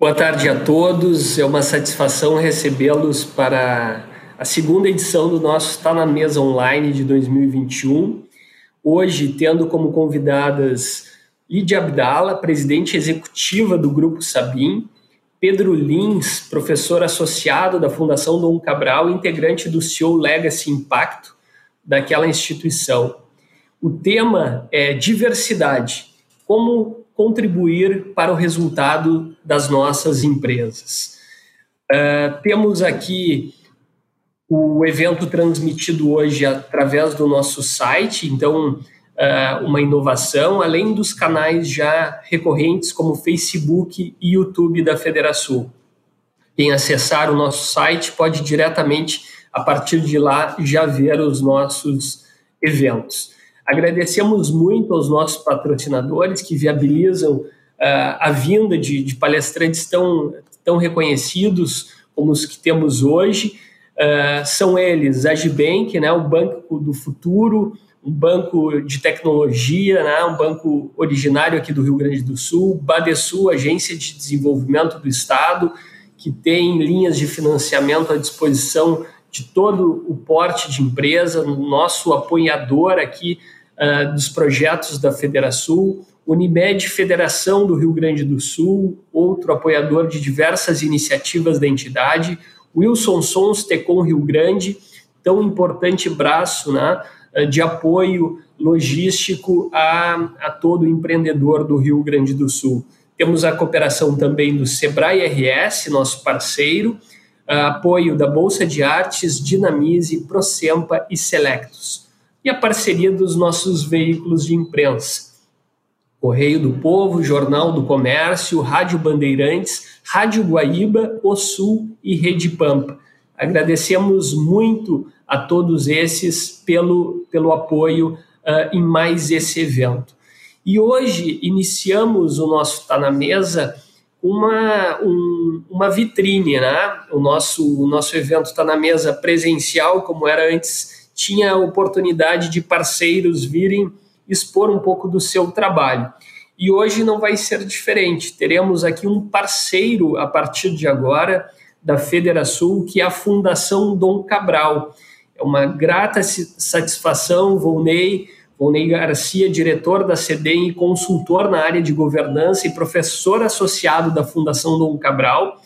Boa tarde a todos, é uma satisfação recebê-los para a segunda edição do nosso Está na Mesa Online de 2021. Hoje, tendo como convidadas Lidia Abdala, presidente executiva do Grupo Sabin, Pedro Lins, professor associado da Fundação Dom Cabral, integrante do CEO Legacy Impact daquela instituição. O tema é diversidade, como contribuir para o resultado das nossas empresas. Temos aqui o evento transmitido hoje através do nosso site, então uma inovação, além dos canais já recorrentes como Facebook e YouTube da FederaSul. Quem acessar o nosso site pode diretamente, a partir de lá, já ver os nossos eventos. Agradecemos muito aos nossos patrocinadores que viabilizam a vinda de palestrantes tão reconhecidos como os que temos hoje. São eles a Gibank, né, o Banco do Futuro, um banco de tecnologia, né, um banco originário aqui do Rio Grande do Sul, Badesul, Agência de Desenvolvimento do Estado, que tem linhas de financiamento à disposição de todo o porte de empresa, nosso apoiador aqui dos projetos da FederaSul, Unimed Federação do Rio Grande do Sul, outro apoiador de diversas iniciativas da entidade, Wilson Sons Tecon Rio Grande, tão importante braço, né, de apoio logístico a todo empreendedor do Rio Grande do Sul. Temos a cooperação também do Sebrae RS, nosso parceiro, apoio da Bolsa de Artes, Dinamize, Procempa e Selectus, e a parceria dos nossos veículos de imprensa, Correio do Povo, Jornal do Comércio, Rádio Bandeirantes, Rádio Guaíba, O Sul e Rede Pampa. Agradecemos muito a todos esses pelo apoio em mais esse evento. E hoje iniciamos o nosso Tá na Mesa uma vitrine, né? O nosso evento Tá na Mesa presencial, como era antes, tinha a oportunidade de parceiros virem expor um pouco do seu trabalho. E hoje não vai ser diferente. Teremos aqui um parceiro, a partir de agora, da FederaSul, que é a Fundação Dom Cabral. É uma grata satisfação, Volney Garcia, diretor da CEDEM e consultor na área de governança e professor associado da Fundação Dom Cabral.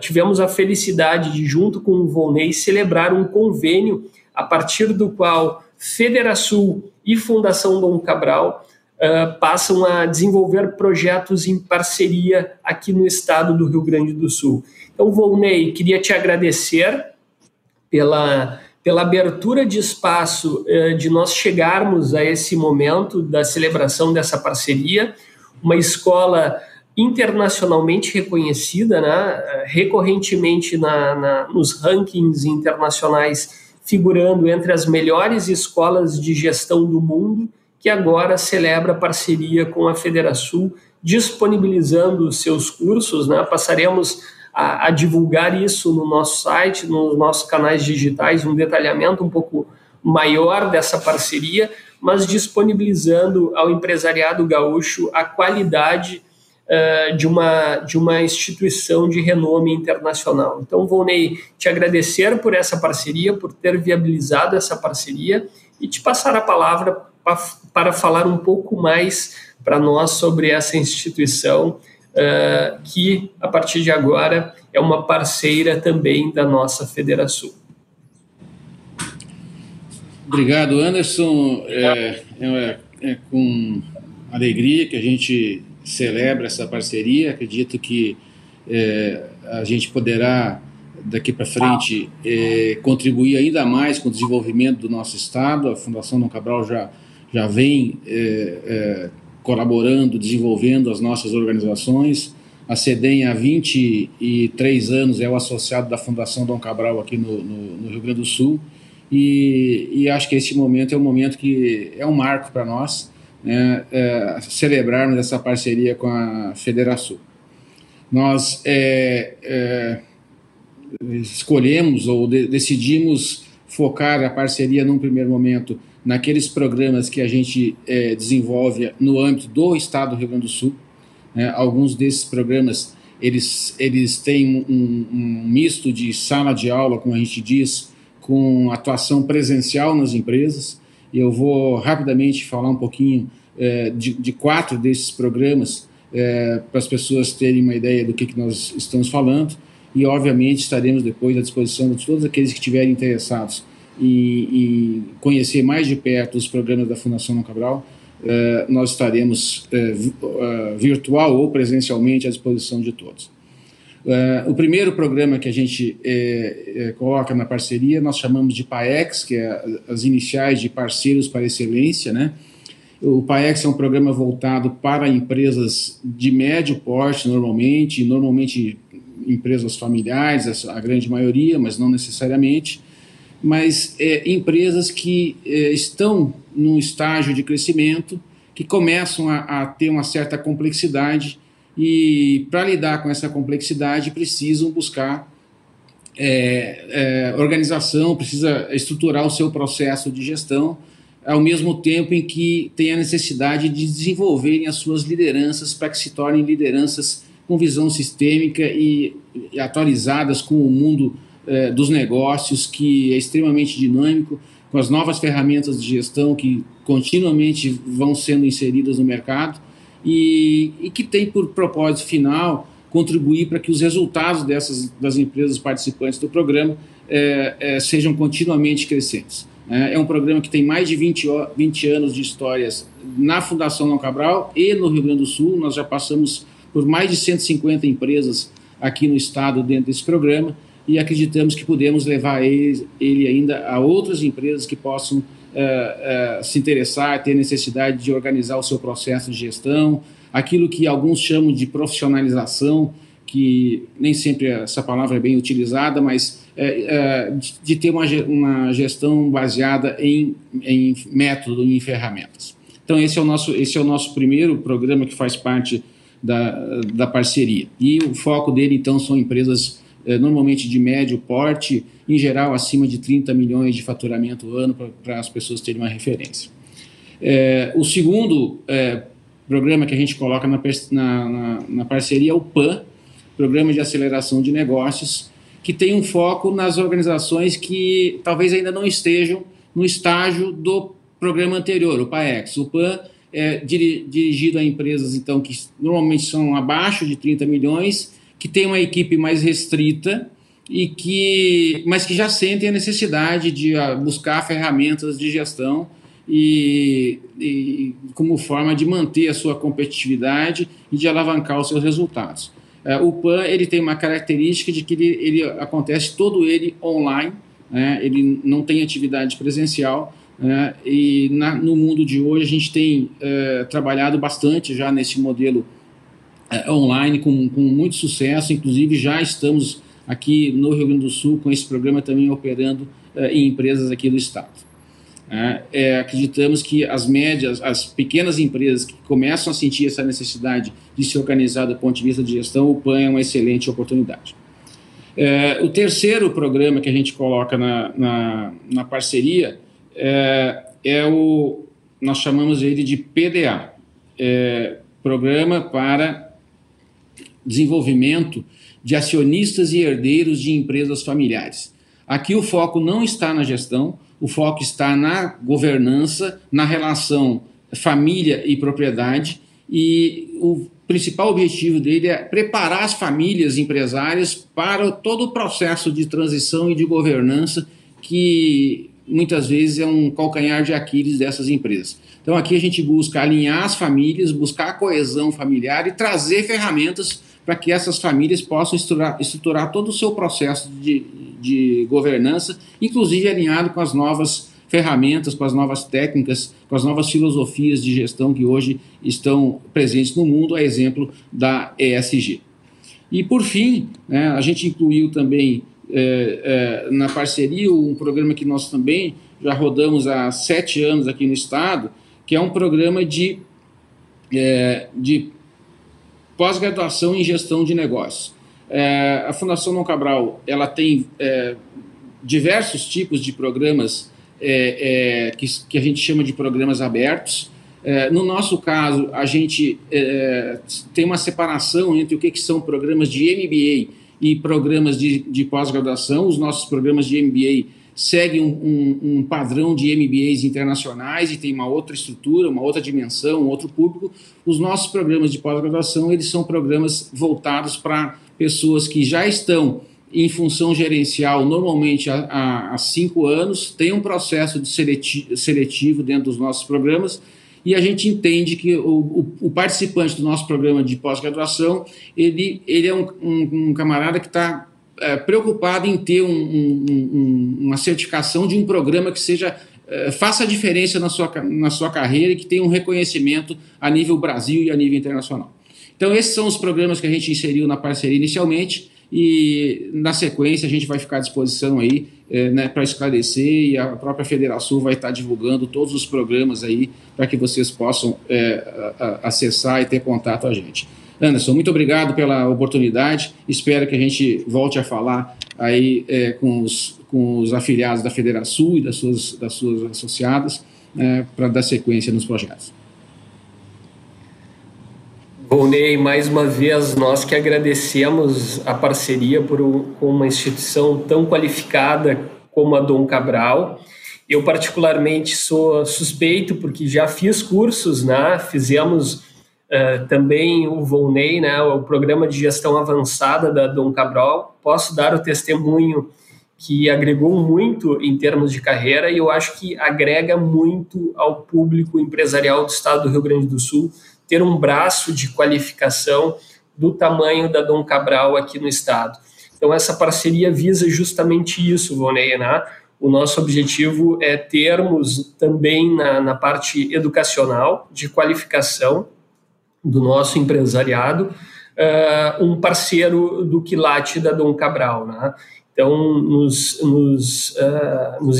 Tivemos a felicidade de, junto com o Volney, celebrar um convênio a partir do qual FederaSul e Fundação Dom Cabral passam a desenvolver projetos em parceria aqui no estado do Rio Grande do Sul. Então, Volney, queria te agradecer pela abertura de espaço de nós chegarmos a esse momento da celebração dessa parceria, uma escola internacionalmente reconhecida, né, recorrentemente nos rankings internacionais, figurando entre as melhores escolas de gestão do mundo, que agora celebra parceria com a FederaSul, disponibilizando os seus cursos, né? Passaremos a divulgar isso no nosso site, nos nossos canais digitais, um detalhamento um pouco maior dessa parceria, mas disponibilizando ao empresariado gaúcho a qualidade de uma instituição de renome internacional. Então, Volney, te agradecer por essa parceria, por ter viabilizado essa parceria e te passar a palavra para falar um pouco mais para nós sobre essa instituição que, a partir de agora, é uma parceira também da nossa FederaSul. Obrigado, Anderson. É com alegria que a gente celebra essa parceria. Acredito que a gente poderá, daqui para frente, contribuir ainda mais com o desenvolvimento do nosso estado. A Fundação Dom Cabral já vem colaborando, desenvolvendo as nossas organizações. A CEDEM, há 23 anos, é o associado da Fundação Dom Cabral aqui no Rio Grande do Sul, e acho que esse momento é um momento que é um marco para nós, né, celebrarmos essa parceria com a FederaSul. Nós escolhemos ou decidimos focar a parceria, num primeiro momento, naqueles programas que a gente desenvolve no âmbito do estado do Rio Grande do Sul. Alguns desses programas eles têm um misto de sala de aula, como a gente diz, com atuação presencial nas empresas. Eu vou rapidamente falar um pouquinho de quatro desses programas para as pessoas terem uma ideia do que nós estamos falando, e obviamente estaremos depois à disposição de todos aqueles que estiverem interessados em conhecer mais de perto os programas da Fundação Dom Cabral. Nós estaremos virtual ou presencialmente à disposição de todos. O primeiro programa que a gente coloca na parceria, nós chamamos de PAEX, que é as iniciais de Parceiros para Excelência, né? O PAEX é um programa voltado para empresas de médio porte, normalmente empresas familiares, a grande maioria, mas não necessariamente, mas empresas que estão num estágio de crescimento, que começam a ter uma certa complexidade e, para lidar com essa complexidade, precisam buscar organização, precisa estruturar o seu processo de gestão, ao mesmo tempo em que tem a necessidade de desenvolverem as suas lideranças para que se tornem lideranças com visão sistêmica e atualizadas com o mundo dos negócios, que é extremamente dinâmico, com as novas ferramentas de gestão que continuamente vão sendo inseridas no mercado e que tem por propósito final contribuir para que os resultados das empresas participantes do programa sejam continuamente crescentes. É um programa que tem mais de 20 anos de histórias na Fundação Dom Cabral e no Rio Grande do Sul. Nós já passamos por mais de 150 empresas aqui no estado dentro desse programa e acreditamos que podemos levar ele ainda a outras empresas que possam se interessar, ter necessidade de organizar o seu processo de gestão, aquilo que alguns chamam de profissionalização, que nem sempre essa palavra é bem utilizada, mas de ter uma gestão baseada em método e em ferramentas. Então, esse é o nosso primeiro programa que faz parte da parceria. E o foco dele, então, são empresas normalmente de médio porte, em geral acima de 30 milhões de faturamento ao ano, para as pessoas terem uma referência. O segundo programa que a gente coloca na parceria é o PAN, Programa de Aceleração de Negócios, que tem um foco nas organizações que talvez ainda não estejam no estágio do programa anterior, o PAEX. O PAN é dirigido a empresas, então, que normalmente são abaixo de 30 milhões, que tem uma equipe mais restrita, mas que já sentem a necessidade de buscar ferramentas de gestão e como forma de manter a sua competitividade e de alavancar os seus resultados. O PAN, ele tem uma característica de que ele acontece todo ele online, né? Ele não tem atividade presencial, né? E no mundo de hoje a gente tem trabalhado bastante já nesse modelo online com muito sucesso. Inclusive já estamos aqui no Rio Grande do Sul com esse programa também operando em empresas aqui do estado. Acreditamos que as pequenas empresas que começam a sentir essa necessidade de se organizar do ponto de vista de gestão, o PAN é uma excelente oportunidade. O terceiro programa que a gente coloca na parceria nós chamamos ele de PDA, Programa para Desenvolvimento de Acionistas e Herdeiros de Empresas Familiares. Aqui o foco não está na gestão, o foco está na governança, na relação família e propriedade, e o principal objetivo dele é preparar as famílias empresárias para todo o processo de transição e de governança, que muitas vezes é um calcanhar de Aquiles dessas empresas. Então aqui a gente busca alinhar as famílias, buscar a coesão familiar e trazer ferramentas para que essas famílias possam estruturar todo o seu processo de governança, inclusive alinhado com as novas ferramentas, com as novas técnicas, com as novas filosofias de gestão que hoje estão presentes no mundo, a exemplo da ESG. E, por fim, a gente incluiu também na parceria um programa que nós também já rodamos há 7 anos aqui no estado, que é um programa de pós-graduação em gestão de negócios. A Fundação Dom Cabral, ela tem diversos tipos de programas que a gente chama de programas abertos. No nosso caso, a gente tem uma separação entre o que são programas de MBA e programas de pós-graduação. Os nossos programas de MBA seguem um padrão de MBAs internacionais e tem uma outra estrutura, uma outra dimensão, um outro público. Os nossos programas de pós-graduação, eles são programas voltados para pessoas que já estão em função gerencial normalmente há 5 anos, tem um processo de seletivo dentro dos nossos programas, e a gente entende que o participante do nosso programa de pós-graduação, ele é um camarada que está preocupado em ter uma certificação de um programa que seja, faça a diferença na sua carreira e que tenha um reconhecimento a nível Brasil e a nível internacional. Então, esses são os programas que a gente inseriu na parceria inicialmente, e na sequência a gente vai ficar à disposição aí, né, para esclarecer, e a própria FederaSul vai estar divulgando todos os programas aí para que vocês possam acessar e ter contato a gente. Anderson, muito obrigado pela oportunidade, espero que a gente volte a falar aí com os afiliados da FederaSul e das suas associadas, para dar sequência nos projetos. Volney, mais uma vez, nós que agradecemos a parceria com uma instituição tão qualificada como a Dom Cabral. Eu, particularmente, sou suspeito, porque já fiz cursos, né? Fizemos também o Volney, né? O Programa de Gestão Avançada da Dom Cabral. Posso dar o testemunho que agregou muito em termos de carreira, e eu acho que agrega muito ao público empresarial do estado do Rio Grande do Sul, ter um braço de qualificação do tamanho da Dom Cabral aqui no estado. Então, essa parceria visa justamente isso, Volney, né? O nosso objetivo é termos também na parte educacional, de qualificação do nosso empresariado, um parceiro do quilate da Dom Cabral, né? Então, nos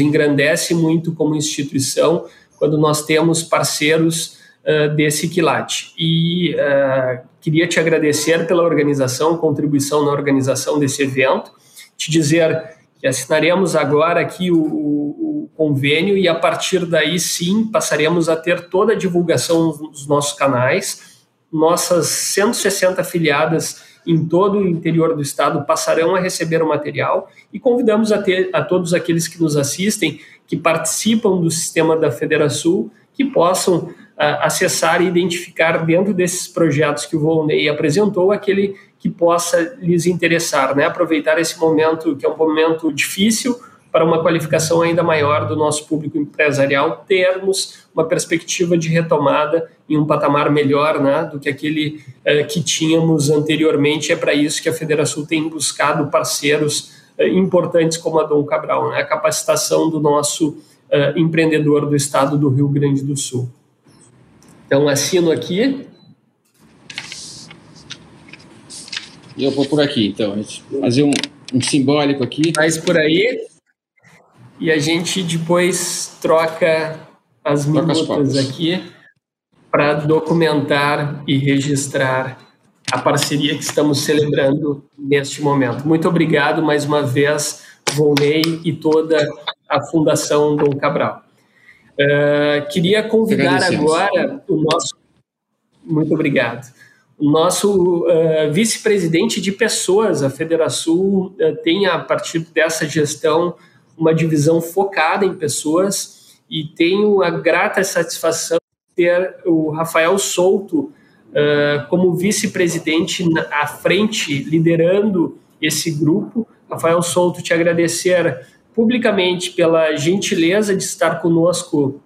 engrandece muito como instituição quando nós temos parceiros desse quilate. E queria te agradecer pela organização, contribuição na organização desse evento, te dizer que assinaremos agora aqui o convênio, e a partir daí sim passaremos a ter toda a divulgação dos nossos canais. Nossas 160 afiliadas em todo o interior do estado passarão a receber o material, e convidamos a todos aqueles que nos assistem, que participam do sistema da FederaSul, que possam acessar e identificar dentro desses projetos que o Volney apresentou, aquele que possa lhes interessar, né? Aproveitar esse momento, que é um momento difícil, para uma qualificação ainda maior do nosso público empresarial, termos uma perspectiva de retomada em um patamar melhor, né, do que aquele que tínhamos anteriormente. É para isso que a FederaSul tem buscado parceiros importantes como a Dom Cabral, né? A capacitação do nosso empreendedor do estado do Rio Grande do Sul. Então, assino aqui. E eu vou por aqui, então. A gente fazer um simbólico aqui. Faz por aí. E a gente depois troca as minutas aqui para documentar e registrar a parceria que estamos celebrando neste momento. Muito obrigado mais uma vez, Volney, e toda a Fundação Dom Cabral. Queria convidar agora o nosso... Muito obrigado. O nosso vice-presidente de pessoas. A FederaSul tem, a partir dessa gestão, uma divisão focada em pessoas, e tenho a grata satisfação de ter o Rafael Souto como vice-presidente à frente, liderando esse grupo. Rafael Souto, te agradecer publicamente pela gentileza de estar conosco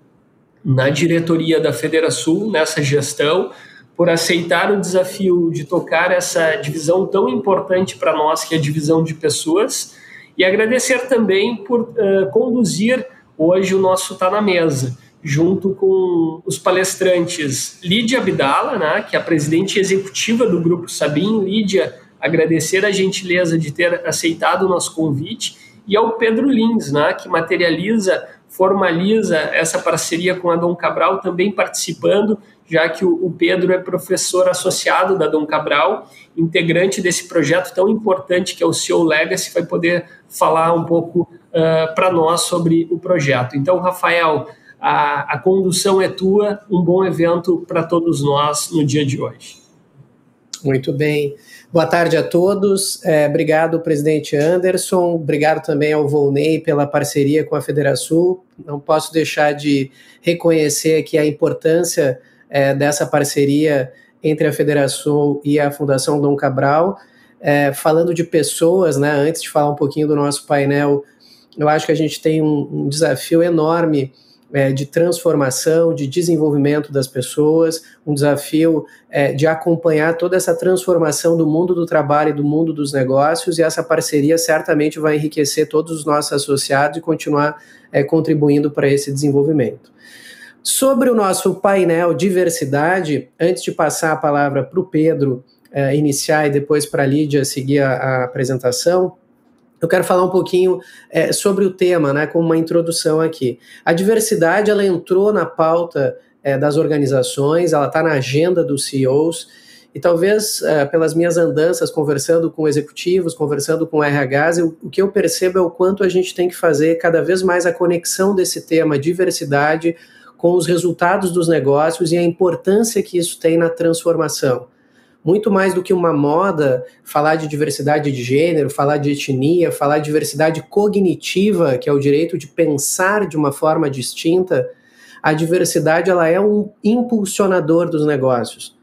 na diretoria da FederaSul, nessa gestão, por aceitar o desafio de tocar essa divisão tão importante para nós, que é a divisão de pessoas, e agradecer também por conduzir hoje o nosso Tá Na Mesa, junto com os palestrantes Lidia Abdala, né, que é a presidente executiva do Grupo Sabin. Lidia, agradecer a gentileza de ter aceitado o nosso convite, e ao Pedro Lins, né, que materializa, formaliza essa parceria com a Dom Cabral, também participando, já que o Pedro é professor associado da Dom Cabral, integrante desse projeto tão importante que é o CEO Legacy, vai poder falar um pouco para nós sobre o projeto. Então, Rafael, a condução é tua, um bom evento para todos nós no dia de hoje. Muito bem. Boa tarde a todos. Obrigado, presidente Anderson. Obrigado também ao Volney pela parceria com a FederaSul. Não posso deixar de reconhecer aqui a importância dessa parceria entre a FederaSul e a Fundação Dom Cabral. Falando de pessoas, né, antes de falar um pouquinho do nosso painel, eu acho que a gente tem um desafio enorme de transformação, de desenvolvimento das pessoas, um desafio de acompanhar toda essa transformação do mundo do trabalho e do mundo dos negócios, e essa parceria certamente vai enriquecer todos os nossos associados e continuar contribuindo para esse desenvolvimento. Sobre o nosso painel diversidade, antes de passar a palavra para o Pedro iniciar e depois para a Lídia seguir a apresentação, eu quero falar um pouquinho sobre o tema, né, como uma introdução aqui. A diversidade, ela entrou na pauta das organizações, ela está na agenda dos CEOs, e talvez pelas minhas andanças, conversando com executivos, conversando com RHs, o que eu percebo é o quanto a gente tem que fazer cada vez mais a conexão desse tema diversidade com os resultados dos negócios e a importância que isso tem na transformação. Muito mais do que uma moda, falar de diversidade de gênero, falar de etnia, falar de diversidade cognitiva, que é o direito de pensar de uma forma distinta, a diversidade, ela é um impulsionador dos negócios.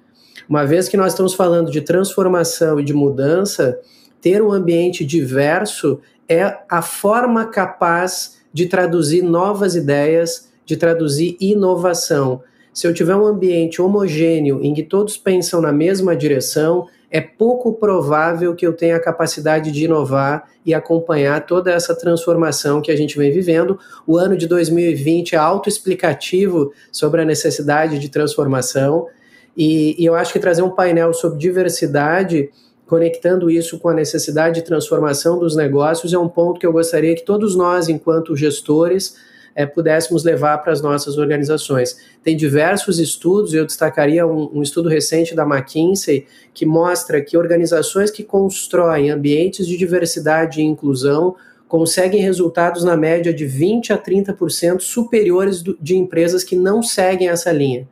Uma vez que nós estamos falando de transformação e de mudança, ter um ambiente diverso é a forma capaz de traduzir novas ideias, de traduzir inovação. Se eu tiver um ambiente homogêneo em que todos pensam na mesma direção, é pouco provável que eu tenha a capacidade de inovar e acompanhar toda essa transformação que a gente vem vivendo. O ano de 2020 é autoexplicativo sobre a necessidade de transformação, e eu acho que trazer um painel sobre diversidade, conectando isso com a necessidade de transformação dos negócios, é um ponto que eu gostaria que todos nós, enquanto gestores, pudéssemos levar para as nossas organizações. Tem diversos estudos, eu destacaria um estudo recente da McKinsey, que mostra que organizações que constroem ambientes de diversidade e inclusão conseguem resultados na média de 20% a 30% superiores de empresas que não seguem essa linha.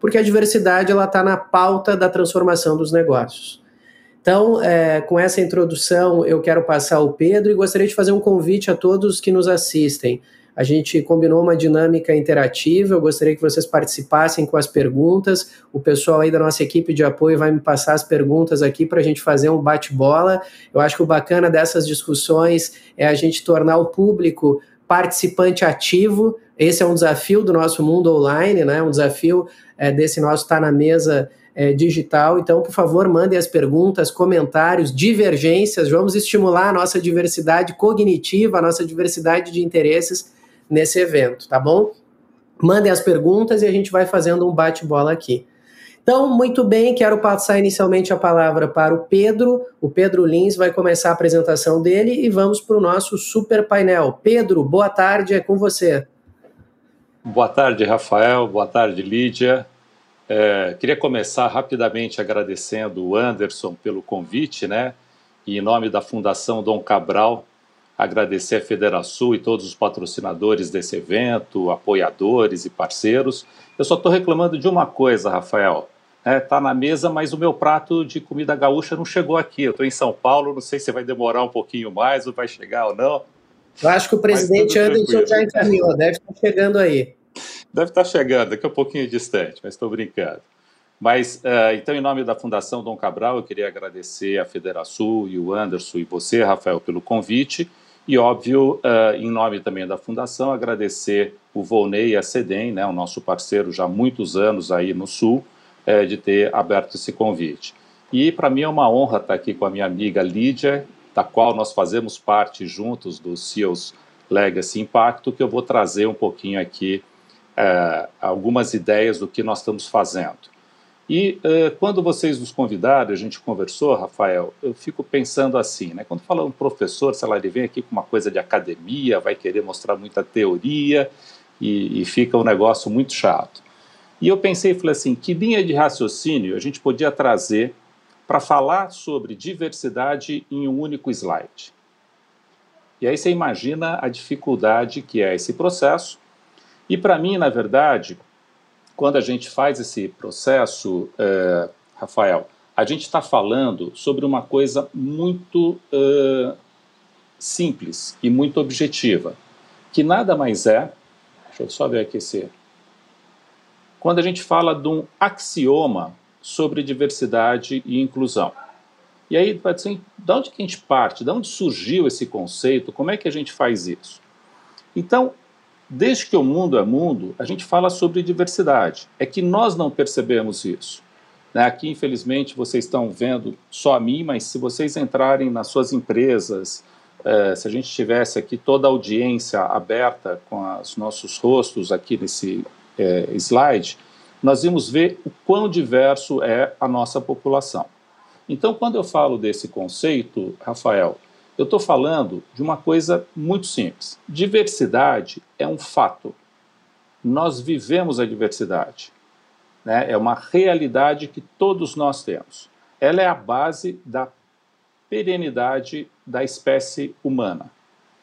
Porque a diversidade, ela está na pauta da transformação dos negócios. Então, com essa introdução, eu quero passar ao Pedro e gostaria de fazer um convite a todos que nos assistem. A gente combinou uma dinâmica interativa, eu gostaria que vocês participassem com as perguntas, o pessoal aí da nossa equipe de apoio vai me passar as perguntas aqui para a gente fazer um bate-bola. Eu acho que o bacana dessas discussões é a gente tornar o público participante ativo. Esse é um desafio do nosso mundo online, né? Um desafio desse nosso Tá na Mesa digital. Então, por favor, mandem as perguntas, comentários, divergências, vamos estimular a nossa diversidade cognitiva, a nossa diversidade de interesses nesse evento, tá bom? Mandem as perguntas e a gente vai fazendo um bate-bola aqui. Então, muito bem, quero passar inicialmente a palavra para o Pedro. O Pedro Lins vai começar a apresentação dele e vamos para o nosso super painel. Pedro, boa tarde, é com você. Boa tarde, Rafael, boa tarde, Lídia. Queria começar rapidamente agradecendo o Anderson pelo convite, né? E em nome da Fundação Dom Cabral, agradecer a FederaSul e todos os patrocinadores desse evento, apoiadores e parceiros. Eu só estou reclamando de uma coisa, Rafael. Está na mesa, mas o meu prato de comida gaúcha não chegou aqui. Eu estou em São Paulo, não sei se vai demorar um pouquinho mais, ou vai chegar ou não. Eu acho que o presidente Anderson já encaminhou, deve estar chegando aí. Deve estar chegando, daqui a pouquinho distante, mas estou brincando. Mas, então, em nome da Fundação Dom Cabral, eu queria agradecer a FederaSul e o Anderson e você, Rafael, pelo convite. E, óbvio, em nome também da Fundação, agradecer o Volney e a CEDEM, né, o nosso parceiro já há muitos anos aí no Sul, de ter aberto esse convite. E, para mim, é uma honra estar aqui com a minha amiga Lídia, da qual nós fazemos parte juntos do CEO Legacy Impact, que eu vou trazer um pouquinho aqui algumas ideias do que nós estamos fazendo. E quando vocês nos convidaram, a gente conversou, Rafael, eu fico pensando assim, né? Quando fala um professor, sei lá, ele vem aqui com uma coisa de academia, vai querer mostrar muita teoria e fica um negócio muito chato. E eu pensei e falei assim, que linha de raciocínio a gente podia trazer para falar sobre diversidade em um único slide? E aí você imagina a dificuldade que é esse processo. E para mim, na verdade, quando a gente faz esse processo, Rafael, a gente está falando sobre uma coisa muito simples e muito objetiva, que nada mais é, deixa eu só ver aqui esse, quando a gente fala de um axioma sobre diversidade e inclusão. E aí, assim, de onde que a gente parte? De onde surgiu esse conceito? Como é que a gente faz isso? Então, desde que o mundo é mundo, a gente fala sobre diversidade. É que nós não percebemos isso. Aqui, infelizmente, vocês estão vendo só a mim, mas se vocês entrarem nas suas empresas, se a gente tivesse aqui toda a audiência aberta com os nossos rostos aqui nesse slide, nós vamos ver o quão diverso é a nossa população. Então, quando eu falo desse conceito, Rafael, eu estou falando de uma coisa muito simples. Diversidade é um fato. Nós vivemos a diversidade, né? É uma realidade que todos nós temos. Ela é a base da perenidade da espécie humana.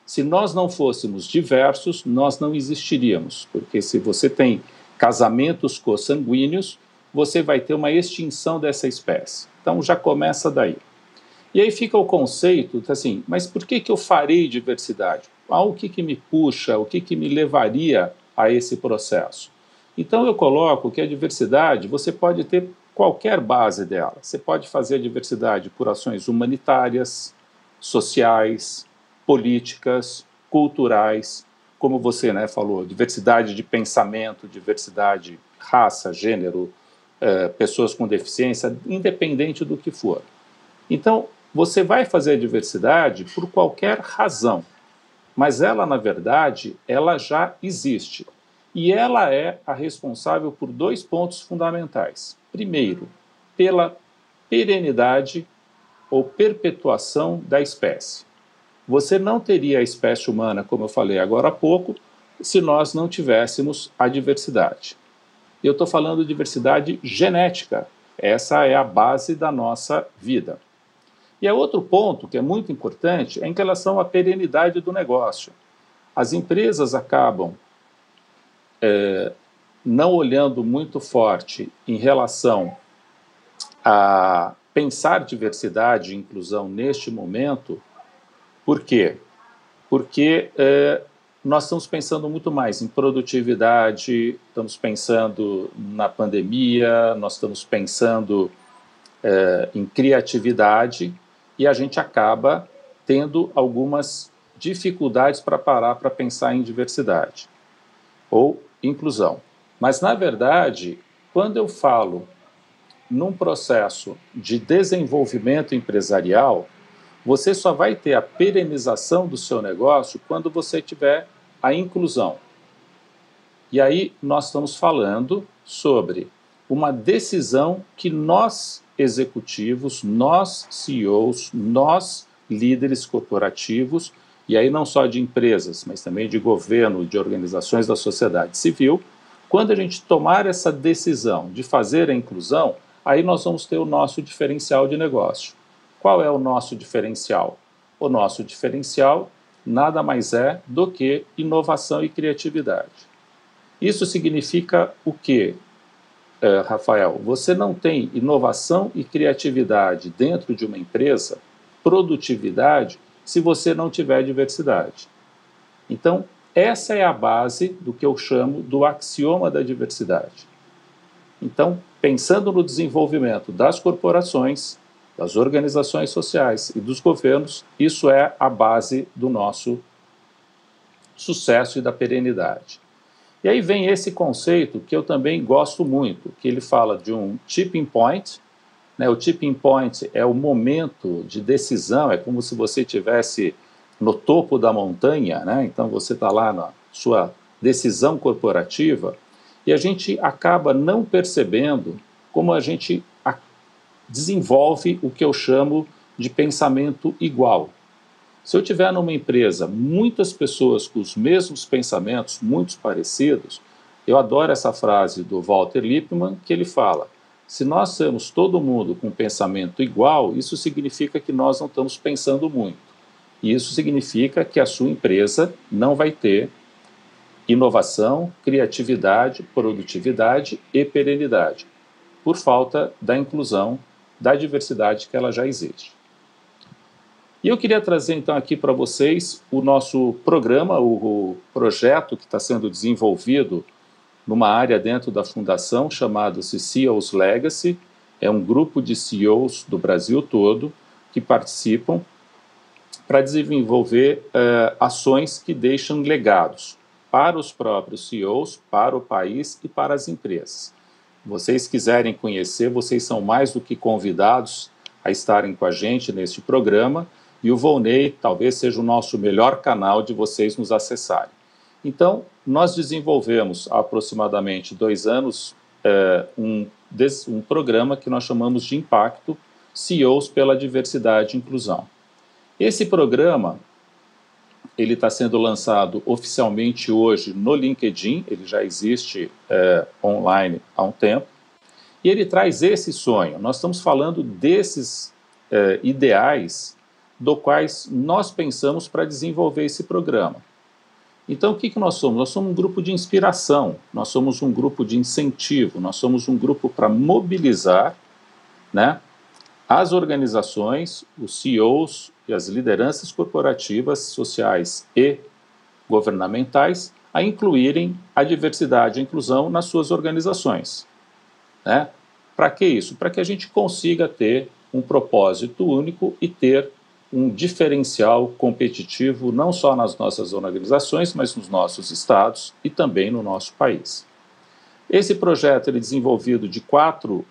Se nós não fôssemos diversos, nós não existiríamos, porque se você tem casamentos consanguíneos, você vai ter uma extinção dessa espécie. Então já começa daí. E aí fica o conceito, assim, mas por que que eu farei diversidade? Ah, o que que me puxa, o que que me levaria a esse processo? Então eu coloco que a diversidade, você pode ter qualquer base dela. Você pode fazer a diversidade por ações humanitárias, sociais, políticas, culturais, como você, né, falou, diversidade de pensamento, diversidade, raça, gênero, pessoas com deficiência, independente do que for. Então, você vai fazer a diversidade por qualquer razão, mas ela, na verdade, ela já existe. E ela é a responsável por dois pontos fundamentais. Primeiro, pela perenidade ou perpetuação da espécie. Você não teria a espécie humana, como eu falei agora há pouco, se nós não tivéssemos a diversidade. Eu estou falando de diversidade genética. Essa é a base da nossa vida. E é outro ponto que é muito importante é em relação à perenidade do negócio. As empresas acabam não olhando muito forte em relação a pensar diversidade e inclusão neste momento. Por quê? Porque nós estamos pensando muito mais em produtividade, estamos pensando na pandemia, nós estamos pensando em criatividade e a gente acaba tendo algumas dificuldades para parar para pensar em diversidade ou inclusão. Mas, na verdade, quando eu falo num processo de desenvolvimento empresarial, você só vai ter a perenização do seu negócio quando você tiver a inclusão. E aí nós estamos falando sobre uma decisão que nós, executivos, nós, CEOs, nós, líderes corporativos, e aí não só de empresas, mas também de governo, de organizações da sociedade civil, quando a gente tomar essa decisão de fazer a inclusão, aí nós vamos ter o nosso diferencial de negócio. Qual é o nosso diferencial? O nosso diferencial nada mais é do que inovação e criatividade. Isso significa o quê, Rafael? Você não tem inovação e criatividade dentro de uma empresa, produtividade, se você não tiver diversidade. Então, essa é a base do que eu chamo do axioma da diversidade. Então, pensando no desenvolvimento das corporações, das organizações sociais e dos governos, isso é a base do nosso sucesso e da perenidade. E aí vem esse conceito que eu também gosto muito, que ele fala de um tipping point, né? O tipping point é o momento de decisão, é como se você estivesse no topo da montanha, né? Então você está lá na sua decisão corporativa e a gente acaba não percebendo como a gente desenvolve o que eu chamo de pensamento igual. Se eu tiver numa empresa muitas pessoas com os mesmos pensamentos, muito parecidos, eu adoro essa frase do Walter Lippmann, que ele fala, se nós temos todo mundo com pensamento igual, isso significa que nós não estamos pensando muito. E isso significa que a sua empresa não vai ter inovação, criatividade, produtividade e perenidade, por falta da inclusão, da diversidade que ela já existe. E eu queria trazer então aqui para vocês o nosso programa, o projeto que está sendo desenvolvido numa área dentro da fundação chamado-se CEOs Legacy. É um grupo de CEOs do Brasil todo que participam para desenvolver ações que deixam legados para os próprios CEOs, para o país e para as empresas. Vocês quiserem conhecer, vocês são mais do que convidados a estarem com a gente neste programa, e o Volney talvez seja o nosso melhor canal de vocês nos acessarem. Então, nós desenvolvemos há aproximadamente 2 anos um programa que nós chamamos de Impacto CEOs pela Diversidade e Inclusão. Esse programa ele está sendo lançado oficialmente hoje no LinkedIn, ele já existe online há um tempo, e ele traz esse sonho. Nós estamos falando desses ideais do quais nós pensamos para desenvolver esse programa. Então, o que que nós somos? Nós somos um grupo de inspiração, nós somos um grupo de incentivo, nós somos um grupo para mobilizar, né, as organizações, os CEOs e as lideranças corporativas, sociais e governamentais a incluírem a diversidade e a inclusão nas suas organizações, né? Para que isso? Para que a gente consiga ter um propósito único e ter um diferencial competitivo não só nas nossas organizações, mas nos nossos estados e também no nosso país. Esse projeto ele é desenvolvido de 4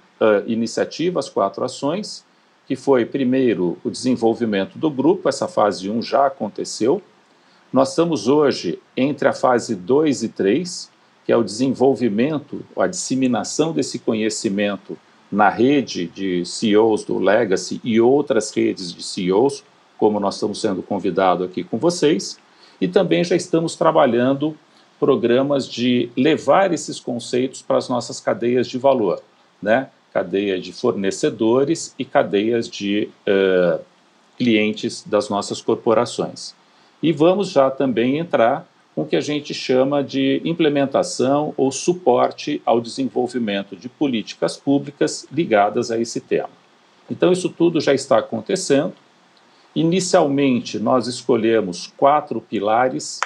iniciativas, 4 ações, que foi, primeiro, o desenvolvimento do grupo, essa fase 1 já aconteceu. Nós estamos hoje entre a fase 2 e 3, que é o desenvolvimento, a disseminação desse conhecimento na rede de CEOs do Legacy e outras redes de CEOs, como nós estamos sendo convidados aqui com vocês, e também já estamos trabalhando programas de levar esses conceitos para as nossas cadeias de valor, né? Cadeia de fornecedores e cadeias de clientes das nossas corporações. E vamos já também entrar com o que a gente chama de implementação ou suporte ao desenvolvimento de políticas públicas ligadas a esse tema. Então, isso tudo já está acontecendo. Inicialmente, nós escolhemos 4 pilares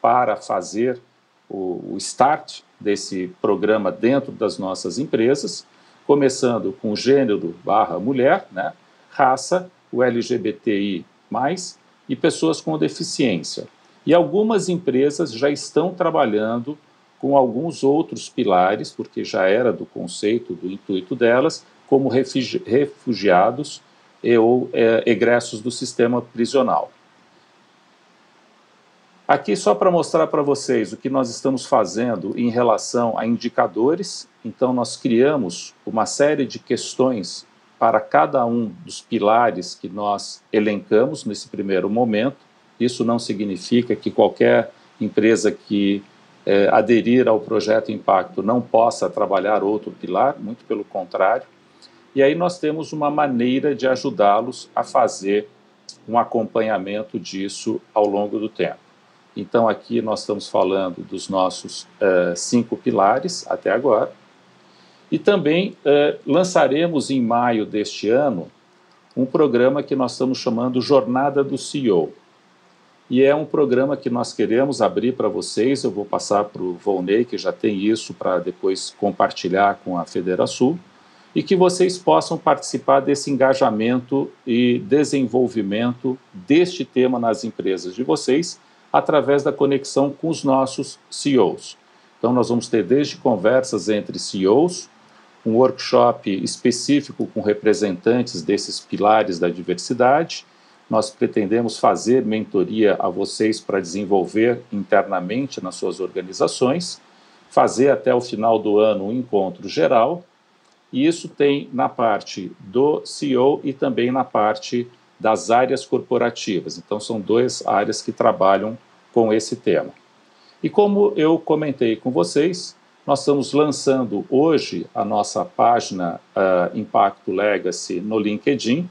para fazer o start desse programa dentro das nossas empresas, começando com gênero / mulher, né, raça, o LGBTI+, e pessoas com deficiência. E algumas empresas já estão trabalhando com alguns outros pilares, porque já era do conceito, do intuito delas, como refugiados ou egressos do sistema prisional. Aqui só para mostrar para vocês o que nós estamos fazendo em relação a indicadores. Então, nós criamos uma série de questões para cada um dos pilares que nós elencamos nesse primeiro momento. Isso não significa que qualquer empresa que aderir ao projeto Impacto não possa trabalhar outro pilar, muito pelo contrário. E aí nós temos uma maneira de ajudá-los a fazer um acompanhamento disso ao longo do tempo. Então, aqui nós estamos falando dos nossos 5 pilares até agora. E também lançaremos em maio deste ano um programa que nós estamos chamando Jornada do CEO. E é um programa que nós queremos abrir para vocês. Eu vou passar para o Volney, que já tem isso, para depois compartilhar com a FederaSul, e que vocês possam participar desse engajamento e desenvolvimento deste tema nas empresas de vocês, através da conexão com os nossos CEOs. Então, nós vamos ter desde conversas entre CEOs, um workshop específico com representantes desses pilares da diversidade. Nós pretendemos fazer mentoria a vocês para desenvolver internamente nas suas organizações, fazer até o final do ano um encontro geral, e isso tem na parte do CEO e também na parte das áreas corporativas. Então, são 2 áreas que trabalham com esse tema. E como eu comentei com vocês, nós estamos lançando hoje a nossa página Impacto Legacy no LinkedIn.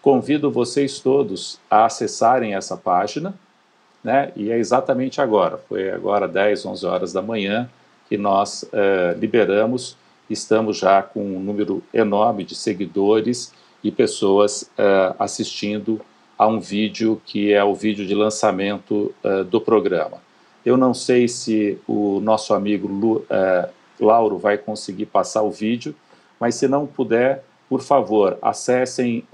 Convido vocês todos a acessarem essa página. né? E é exatamente agora, foi agora 10, 11 horas da manhã que nós liberamos, estamos já com um número enorme de seguidores e pessoas assistindo a um vídeo que é o vídeo de lançamento do programa. Eu não sei se o nosso amigo Lauro vai conseguir passar o vídeo, mas se não puder, por favor, acessem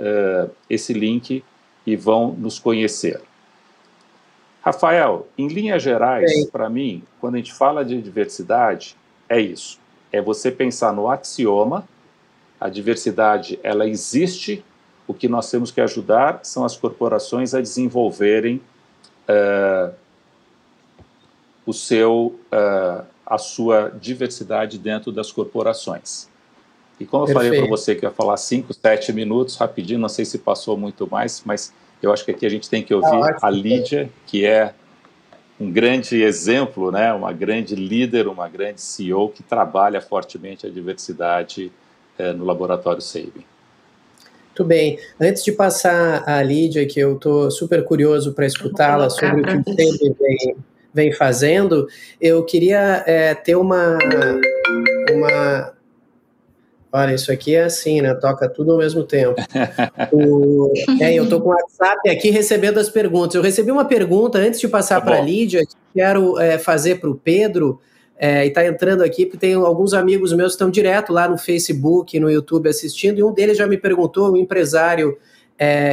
esse link e vão nos conhecer. Rafael, em linhas gerais, para mim, quando a gente fala de diversidade, é isso. É você pensar no axioma, a diversidade ela existe, o que nós temos que ajudar são as corporações a desenvolverem a sua diversidade dentro das corporações. E como eu falei para você que ia falar 5, 7 minutos, rapidinho, não sei se passou muito mais, mas eu acho que aqui a gente tem que ouvir a Lidia, que é um grande exemplo, né? Uma grande líder, uma grande CEO que trabalha fortemente a diversidade no Laboratório Sabin. Muito bem. Antes de passar a Lidia, que eu estou super curioso para escutá-la sobre o que você vem fazendo, eu queria ter uma... Olha, isso aqui é assim, né? Toca tudo ao mesmo tempo. Eu estou com o WhatsApp aqui recebendo as perguntas. Eu recebi uma pergunta antes de passar para a Lidia, que quero fazer para o Pedro, e está entrando aqui, porque tem alguns amigos meus que estão direto lá no Facebook, no YouTube assistindo, e um deles já me perguntou, um empresário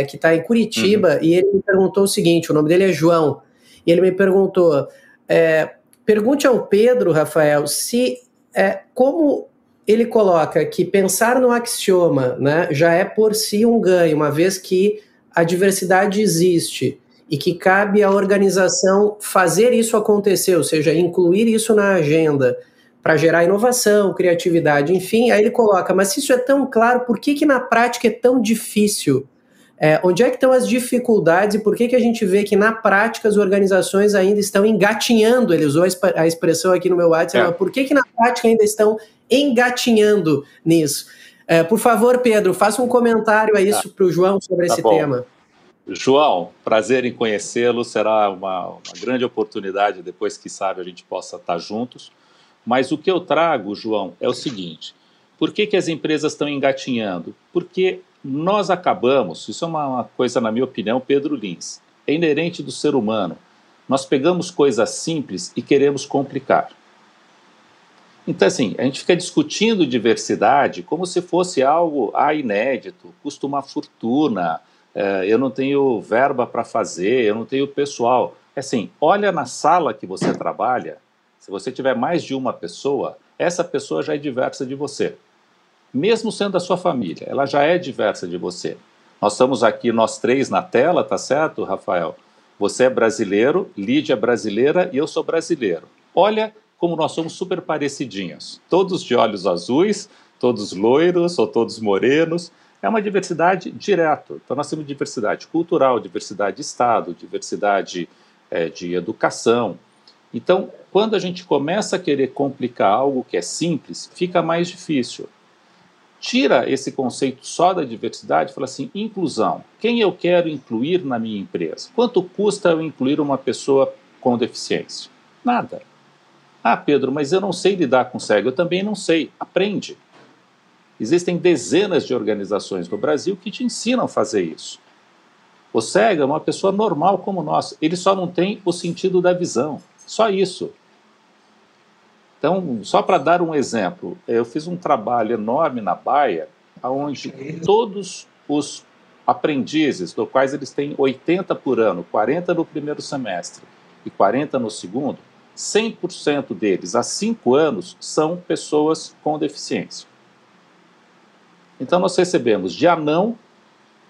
que está em Curitiba, e ele me perguntou o seguinte, o nome dele é João, e ele me perguntou, pergunte ao Pedro, Rafael, se como... Ele coloca que pensar no axioma, né, já é por si um ganho, uma vez que a diversidade existe e que cabe à organização fazer isso acontecer, ou seja, incluir isso na agenda para gerar inovação, criatividade, enfim. Aí ele coloca, mas se isso é tão claro, por que na prática é tão difícil? Onde é que estão as dificuldades e por que a gente vê que na prática as organizações ainda estão engatinhando? Ele usou a expressão aqui no meu WhatsApp, por que na prática ainda estão engatinhando nisso? Por favor, Pedro, faça um comentário a isso para o João sobre esse tema. João, prazer em conhecê-lo, será uma grande oportunidade depois que a gente possa estar juntos, mas o que eu trago, João, é o seguinte, por que as empresas estão engatinhando? Porque nós acabamos, isso é uma coisa, na minha opinião, Pedro Lins, é inerente do ser humano. Nós pegamos coisas simples e queremos complicar. Então, assim, a gente fica discutindo diversidade como se fosse algo inédito, custa uma fortuna, eu não tenho verba para fazer, eu não tenho pessoal. Assim, olha na sala que você trabalha, se você tiver mais de uma pessoa, essa pessoa já é diversa de você. Mesmo sendo da sua família, ela já é diversa de você. Nós estamos aqui, nós três na tela, tá certo, Rafael? Você é brasileiro, Lídia é brasileira e eu sou brasileiro. Olha como nós somos super parecidinhos. Todos de olhos azuis, todos loiros ou todos morenos. É uma diversidade direta. Então nós temos diversidade cultural, diversidade de estado, diversidade de educação. Então, quando a gente começa a querer complicar algo que é simples, fica mais difícil. Tira esse conceito só da diversidade e fala assim, inclusão. Quem eu quero incluir na minha empresa? Quanto custa eu incluir uma pessoa com deficiência? Nada. Ah, Pedro, mas eu não sei lidar com cego. Eu também não sei. Aprende. Existem dezenas de organizações no Brasil que te ensinam a fazer isso. O cego é uma pessoa normal como nós. Ele só não tem o sentido da visão. Só isso. Então, só para dar um exemplo, eu fiz um trabalho enorme na Bayer, onde todos os aprendizes, dos quais eles têm 80 por ano, 40 no primeiro semestre e 40 no segundo, 100% deles, há 5 anos, são pessoas com deficiência. Então, nós recebemos de anão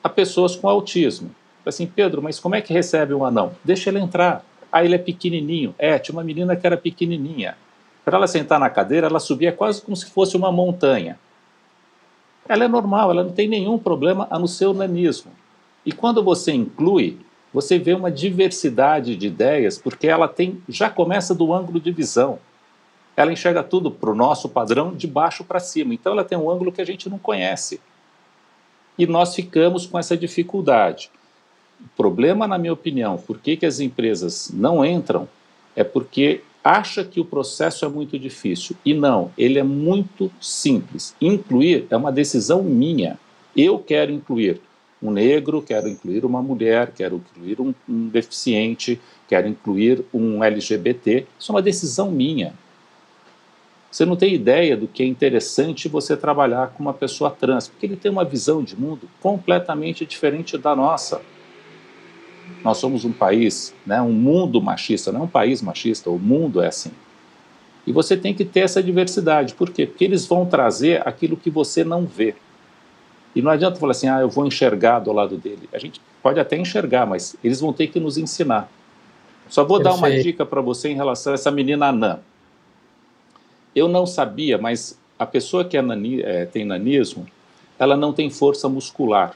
a pessoas com autismo. Assim, Pedro, mas como é que recebe um anão? Deixa ele entrar. Ah, ele é pequenininho. Tinha uma menina que era pequenininha. Para ela sentar na cadeira, ela subia quase como se fosse uma montanha. Ela é normal, ela não tem nenhum problema a no seu nanismo. E quando você inclui, você vê uma diversidade de ideias, porque ela já começa do ângulo de visão. Ela enxerga tudo para o nosso padrão de baixo para cima. Então ela tem um ângulo que a gente não conhece. E nós ficamos com essa dificuldade. O problema, na minha opinião, por que as empresas não entram, é porque acha que o processo é muito difícil. E não, ele é muito simples. Incluir é uma decisão minha. Eu quero incluir um negro, quero incluir uma mulher, quero incluir um deficiente, quero incluir um LGBT. Isso é uma decisão minha. Você não tem ideia do que é interessante você trabalhar com uma pessoa trans, porque ele tem uma visão de mundo completamente diferente da nossa. Nós somos um país, né, um mundo machista, não é um país machista, o mundo é assim. E você tem que ter essa diversidade. Por quê? Porque eles vão trazer aquilo que você não vê. E não adianta falar assim, ah, eu vou enxergar do lado dele. A gente pode até enxergar, mas eles vão ter que nos ensinar. Só vou dar uma dica para você em relação a essa menina anã. Eu não sabia, mas a pessoa que tem nanismo, ela não tem força muscular.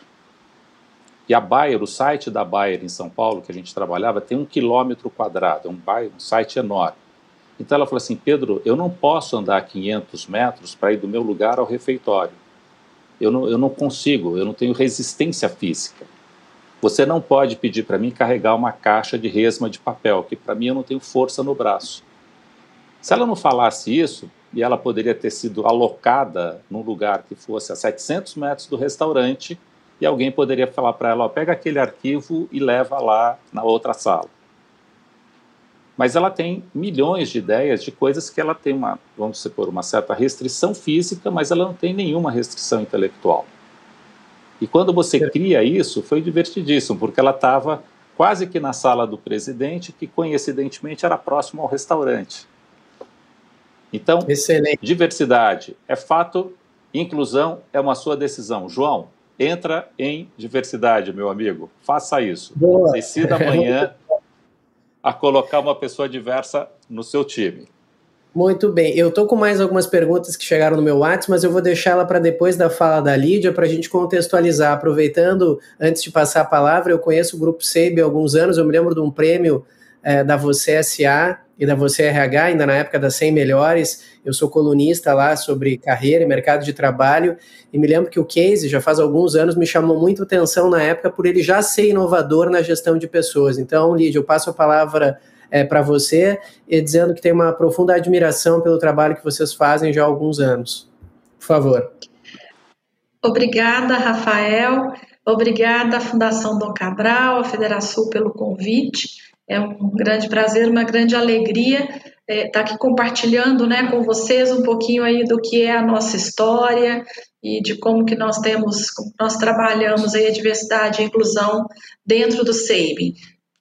E a Bayer, o site da Bayer em São Paulo, que a gente trabalhava, tem 1 km², é um site enorme. Então ela falou assim, Pedro, eu não posso andar 500 metros para ir do meu lugar ao refeitório. Eu não consigo, eu não tenho resistência física. Você não pode pedir para mim carregar uma caixa de resma de papel, que para mim eu não tenho força no braço. Se ela não falasse isso, e ela poderia ter sido alocada num lugar que fosse a 700 metros do restaurante, e alguém poderia falar para ela, ó, pega aquele arquivo e leva lá na outra sala. Mas ela tem milhões de ideias de coisas que ela tem uma, vamos supor, uma certa restrição física, mas ela não tem nenhuma restrição intelectual. E quando você cria isso, foi divertidíssimo, porque ela estava quase que na sala do presidente, que coincidentemente era próximo ao restaurante. Então, excelente. Diversidade é fato, inclusão é uma sua decisão. João, entra em diversidade, meu amigo. Faça isso. Boa. Decida amanhã a colocar uma pessoa diversa no seu time. Muito bem. Eu estou com mais algumas perguntas que chegaram no meu WhatsApp, mas eu vou deixá-la para depois da fala da Lídia, para a gente contextualizar. Aproveitando, antes de passar a palavra, eu conheço o Grupo SEIB há alguns anos. Eu me lembro de um prêmio da Você S.A. e da Você RH, ainda na época das 100 melhores, eu sou colunista lá sobre carreira e mercado de trabalho, e me lembro que o Casey, já faz alguns anos, me chamou muito atenção na época por ele já ser inovador na gestão de pessoas. Então, Lídia, eu passo a palavra para você, dizendo que tem uma profunda admiração pelo trabalho que vocês fazem já há alguns anos. Por favor. Obrigada, Rafael. Obrigada à Fundação Dom Cabral, à FederaSul pelo convite. É um grande prazer, uma grande alegria estar aqui compartilhando, né, com vocês um pouquinho aí do que é a nossa história e de como que nós trabalhamos aí a diversidade e a inclusão dentro do SEIB.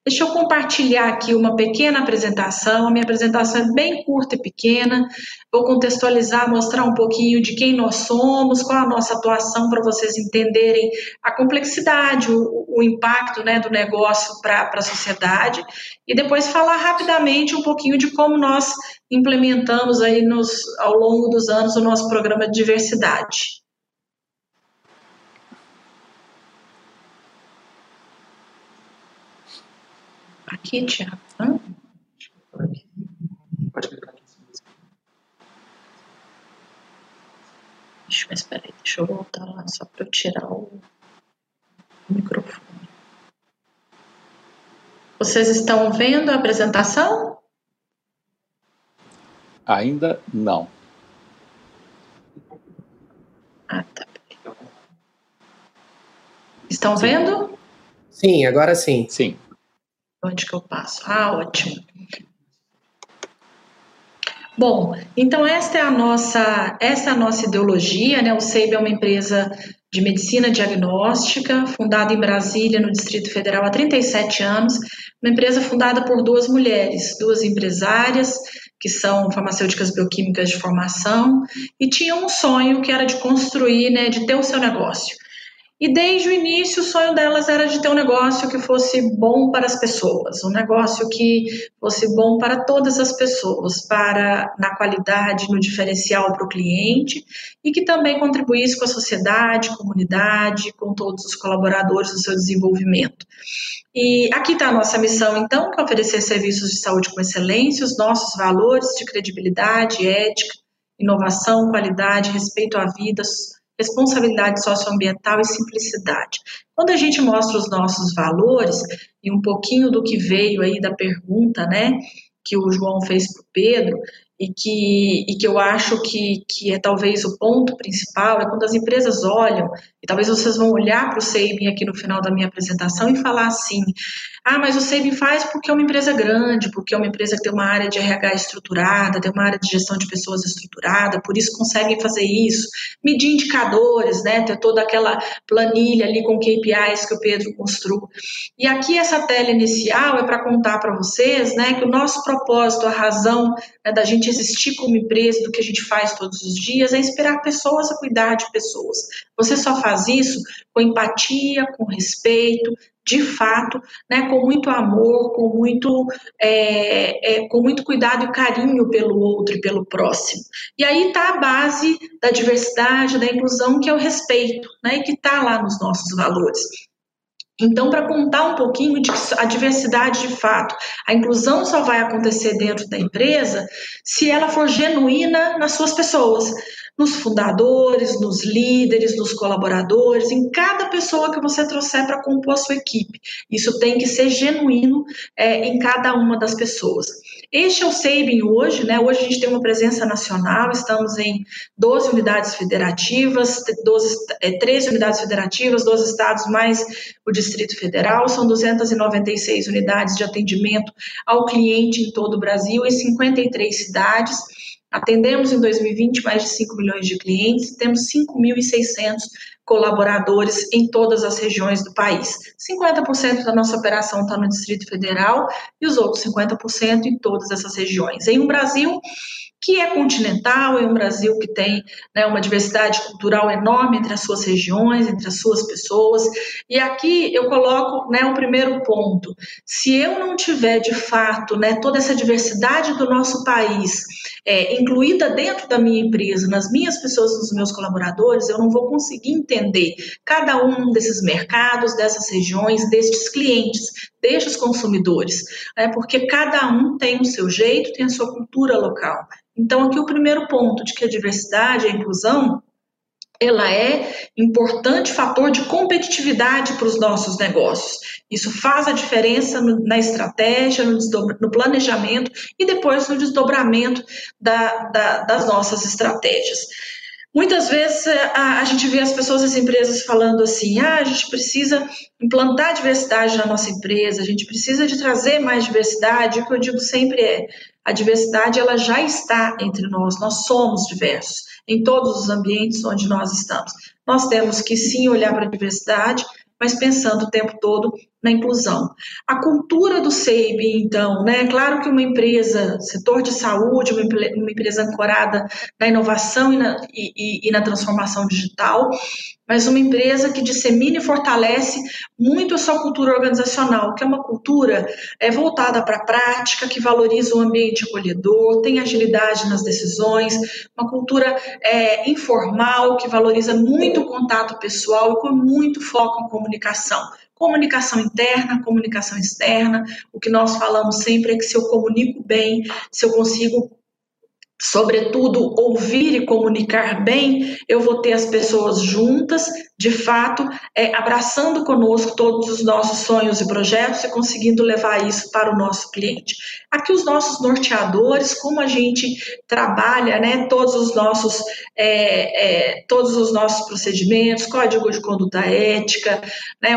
Deixa eu compartilhar aqui uma pequena apresentação. A minha apresentação é bem curta e pequena. Vou contextualizar, mostrar um pouquinho de quem nós somos, qual a nossa atuação, para vocês entenderem a complexidade, o impacto, né, do negócio para a sociedade, e depois falar rapidamente um pouquinho de como nós implementamos aí ao longo dos anos o nosso programa de diversidade. Aqui, Tiago. Deixa eu voltar lá, só para eu tirar o microfone. Vocês estão vendo a apresentação? Ainda não. Ah, tá. Estão vendo? Sim, agora sim. Sim. Onde que eu passo? Ah, ótimo. Bom, então essa é a nossa ideologia, né? O SEIB é uma empresa de medicina diagnóstica, fundada em Brasília, no Distrito Federal, há 37 anos, uma empresa fundada por duas mulheres, duas empresárias, que são farmacêuticas bioquímicas de formação, e tinham um sonho que era de construir, né, de ter o seu negócio. E desde o início o sonho delas era de ter um negócio que fosse bom para as pessoas, um negócio que fosse bom para todas as pessoas, na qualidade, no diferencial para o cliente, e que também contribuísse com a sociedade, comunidade, com todos os colaboradores no seu desenvolvimento. E aqui está a nossa missão, então, que é oferecer serviços de saúde com excelência, os nossos valores de credibilidade, ética, inovação, qualidade, respeito à vida, responsabilidade socioambiental e simplicidade. Quando a gente mostra os nossos valores, e um pouquinho do que veio aí da pergunta, né, que o João fez para o Pedro, e que eu acho que é talvez o ponto principal, é quando as empresas olham, e talvez vocês vão olhar para o Sabin aqui no final da minha apresentação e falar assim, ah, mas o Sabin faz porque é uma empresa grande, porque é uma empresa que tem uma área de RH estruturada, tem uma área de gestão de pessoas estruturada, por isso conseguem fazer isso, medir indicadores, né, ter toda aquela planilha ali com KPIs que o Pedro construiu. E aqui essa tela inicial é para contar para vocês, né, que o nosso propósito, a razão, né, da gente existir como empresa, do que a gente faz todos os dias, é inspirar pessoas a cuidar de pessoas. Você só faz isso com empatia, com respeito, de fato, né, com muito amor, com muito cuidado e carinho pelo outro e pelo próximo. E aí está a base da diversidade, da inclusão, que é o respeito, né, e que está lá nos nossos valores. Então, para contar um pouquinho de a diversidade de fato, a inclusão só vai acontecer dentro da empresa se ela for genuína nas suas pessoas, nos fundadores, nos líderes, nos colaboradores, em cada pessoa que você trouxer para compor a sua equipe. Isso tem que ser genuíno em cada uma das pessoas. Este é o Sabin hoje, né? Hoje a gente tem uma presença nacional, estamos em 12 unidades federativas, 13 unidades federativas, 12 estados mais o Distrito Federal, são 296 unidades de atendimento ao cliente em todo o Brasil e 53 cidades. Atendemos em 2020 mais de 5 milhões de clientes, temos 5.600 colaboradores em todas as regiões do país. 50% da nossa operação está no Distrito Federal e os outros 50% em todas essas regiões. Em um Brasil que é continental, é um Brasil que tem, né, uma diversidade cultural enorme entre as suas regiões, entre as suas pessoas, e aqui eu coloco, né, o primeiro ponto, se eu não tiver de fato, né, toda essa diversidade do nosso país incluída dentro da minha empresa, nas minhas pessoas, nos meus colaboradores, eu não vou conseguir entender cada um desses mercados, dessas regiões, destes clientes, destes consumidores, porque cada um tem o seu jeito, tem a sua cultura local. Então, aqui o primeiro ponto de que a diversidade, a inclusão, ela é importante fator de competitividade para os nossos negócios. Isso faz a diferença na estratégia, no planejamento e depois no desdobramento das nossas estratégias. Muitas vezes a gente vê as pessoas, as empresas falando assim, ah, a gente precisa implantar diversidade na nossa empresa, a gente precisa de trazer mais diversidade, o que eu digo sempre é, a diversidade ela já está entre nós somos diversos, em todos os ambientes onde nós estamos. Nós temos que sim olhar para a diversidade, mas pensando o tempo todo na inclusão. A cultura do Sabin, então, né? Claro que uma empresa, setor de saúde, uma empresa ancorada na inovação e na transformação digital, mas uma empresa que dissemina e fortalece muito a sua cultura organizacional, que é uma cultura voltada para a prática, que valoriza o ambiente acolhedor, tem agilidade nas decisões, uma cultura informal, que valoriza muito o contato pessoal e com muito foco em comunicação. Comunicação interna, comunicação externa, o que nós falamos sempre é que se eu comunico bem, se eu consigo, sobretudo, ouvir e comunicar bem, eu vou ter as pessoas juntas, de fato, abraçando conosco todos os nossos sonhos e projetos e conseguindo levar isso para o nosso cliente. Aqui os nossos norteadores, como a gente trabalha, né, todos os nossos procedimentos, código de conduta ética, né,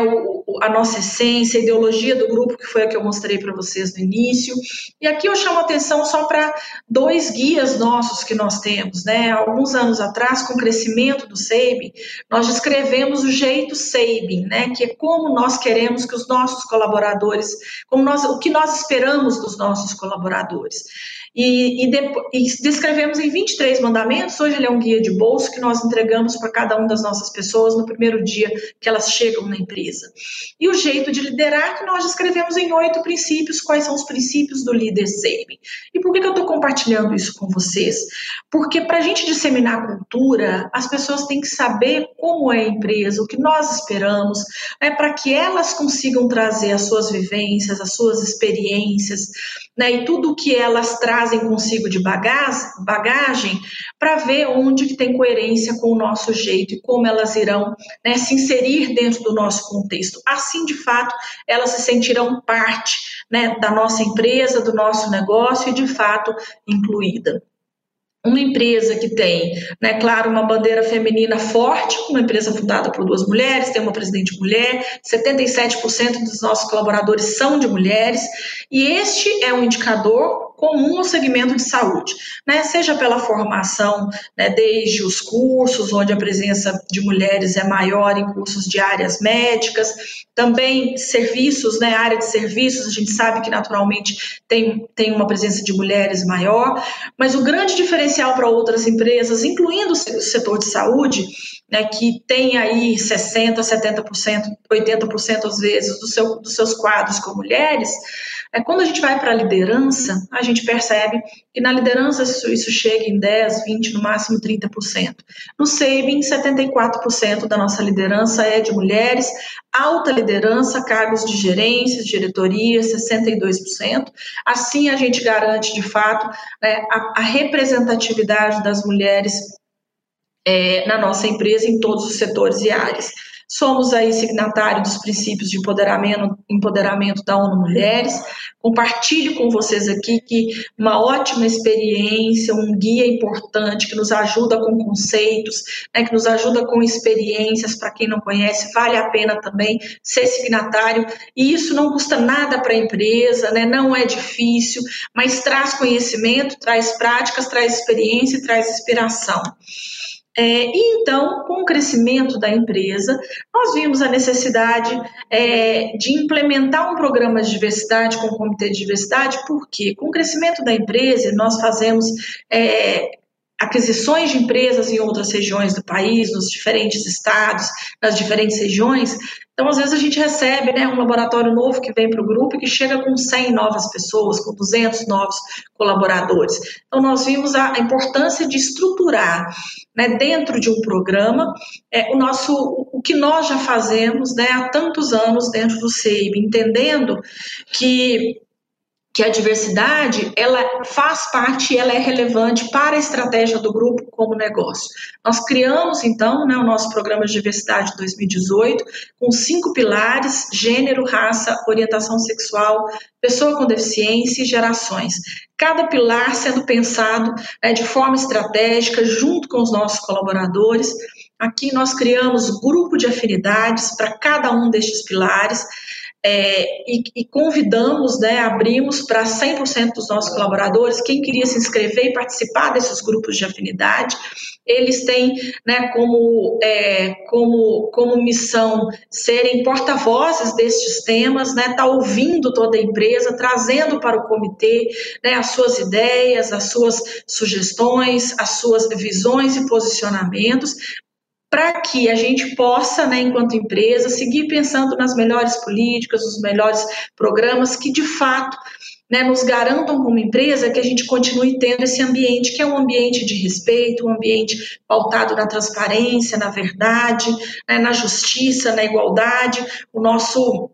a nossa essência, a ideologia do grupo, que foi a que eu mostrei para vocês no início. E aqui eu chamo a atenção só para dois guias nossos que nós temos, né? Alguns anos atrás, com o crescimento do Sabin, nós descrevemos o jeito Sabin, né? Que é como nós queremos que os nossos colaboradores, o que nós esperamos dos nossos colaboradores. E descrevemos em 23 mandamentos, hoje ele é um guia de bolso que nós entregamos para cada uma das nossas pessoas no primeiro dia que elas chegam na empresa. E o jeito de liderar que nós descrevemos em 8 princípios, quais são os princípios do líder Sabin. E por que eu estou compartilhando isso com vocês? Porque para a gente disseminar a cultura, as pessoas têm que saber como é empresa, o que nós esperamos, né, para que elas consigam trazer as suas vivências, as suas experiências, né, e tudo o que elas trazem consigo de bagagem para ver onde que tem coerência com o nosso jeito e como elas irão, né, se inserir dentro do nosso contexto. Assim, de fato, elas se sentirão parte, né, da nossa empresa, do nosso negócio e, de fato, incluída. Uma empresa que tem, né, claro, uma bandeira feminina forte, uma empresa fundada por duas mulheres, tem uma presidente mulher, 77% dos nossos colaboradores são de mulheres, e este é um indicador comum no segmento de saúde, né, seja pela formação, né, desde os cursos, onde a presença de mulheres é maior em cursos de áreas médicas, também serviços, né, área de serviços, a gente sabe que naturalmente tem uma presença de mulheres maior, mas o grande diferencial para outras empresas, incluindo o setor de saúde, né, que tem aí 60%, 70%, 80% às vezes dos seus quadros com mulheres, é quando a gente vai para a liderança, a gente percebe que na liderança isso chega em 10%, 20%, no máximo 30%. No SEIBIN, 74% da nossa liderança é de mulheres, alta liderança, cargos de gerência, diretoria, 62%. Assim a gente garante, de fato, né, a representatividade das mulheres na nossa empresa em todos os setores e áreas. Somos aí signatário dos princípios de empoderamento da ONU Mulheres. Compartilho com vocês aqui que uma ótima experiência, um guia importante que nos ajuda com conceitos, né, que nos ajuda com experiências, para quem não conhece, vale a pena também ser signatário, e isso não custa nada para a empresa, né, não é difícil, mas traz conhecimento, traz práticas, traz experiência e traz inspiração. E então, com o crescimento da empresa, nós vimos a necessidade de implementar um programa de diversidade com o Comitê de Diversidade, porque com o crescimento da empresa, nós fazemos aquisições de empresas em outras regiões do país, nos diferentes estados, nas diferentes regiões. Então, às vezes, a gente recebe, né, um laboratório novo que vem para o grupo e que chega com 100 novas pessoas, com 200 novos colaboradores. Então, nós vimos a importância de estruturar, né, dentro de um programa o que nós já fazemos, né, há tantos anos dentro do CEIB, entendendo que a diversidade, ela faz parte, ela é relevante para a estratégia do grupo como negócio. Nós criamos, então, né, o nosso programa de diversidade de 2018, com 5 pilares: gênero, raça, orientação sexual, pessoa com deficiência e gerações. Cada pilar sendo pensado, né, de forma estratégica, junto com os nossos colaboradores. Aqui nós criamos grupo de afinidades para cada um destes pilares, e convidamos, né, abrimos para 100% dos nossos colaboradores. Quem queria se inscrever e participar desses grupos de afinidade, eles têm, né, como missão serem porta-vozes destes temas, né, tá ouvindo toda a empresa, trazendo para o comitê, né, as suas ideias, as suas sugestões, as suas visões e posicionamentos, para que a gente possa, né, enquanto empresa, seguir pensando nas melhores políticas, nos melhores programas que, de fato, né, nos garantam como empresa que a gente continue tendo esse ambiente, que é um ambiente de respeito, um ambiente pautado na transparência, na verdade, né, na justiça, na igualdade. O nosso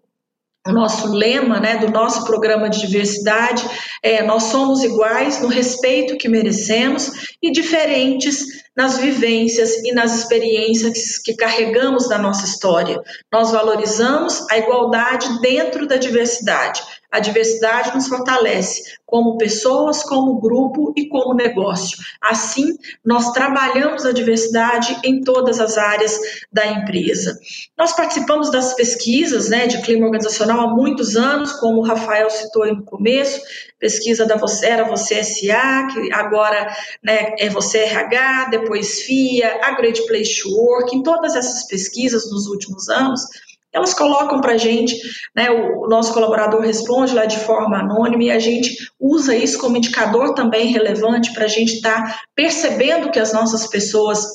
lema, né, do nosso programa de diversidade é: nós somos iguais no respeito que merecemos e diferentes nas vivências e nas experiências que carregamos da nossa história. Nós valorizamos a igualdade dentro da diversidade. A diversidade nos fortalece como pessoas, como grupo e como negócio. Assim, nós trabalhamos a diversidade em todas as áreas da empresa. Nós participamos das pesquisas, né, de clima organizacional há muitos anos, como o Rafael citou aí no começo, pesquisa da Você S.A., que agora, né, é Você RH, depois FIA, a Great Place to Work. Em todas essas pesquisas nos últimos anos, elas colocam para a gente, né, o nosso colaborador responde lá de forma anônima, e a gente usa isso como indicador também relevante para a gente estar percebendo que as nossas pessoas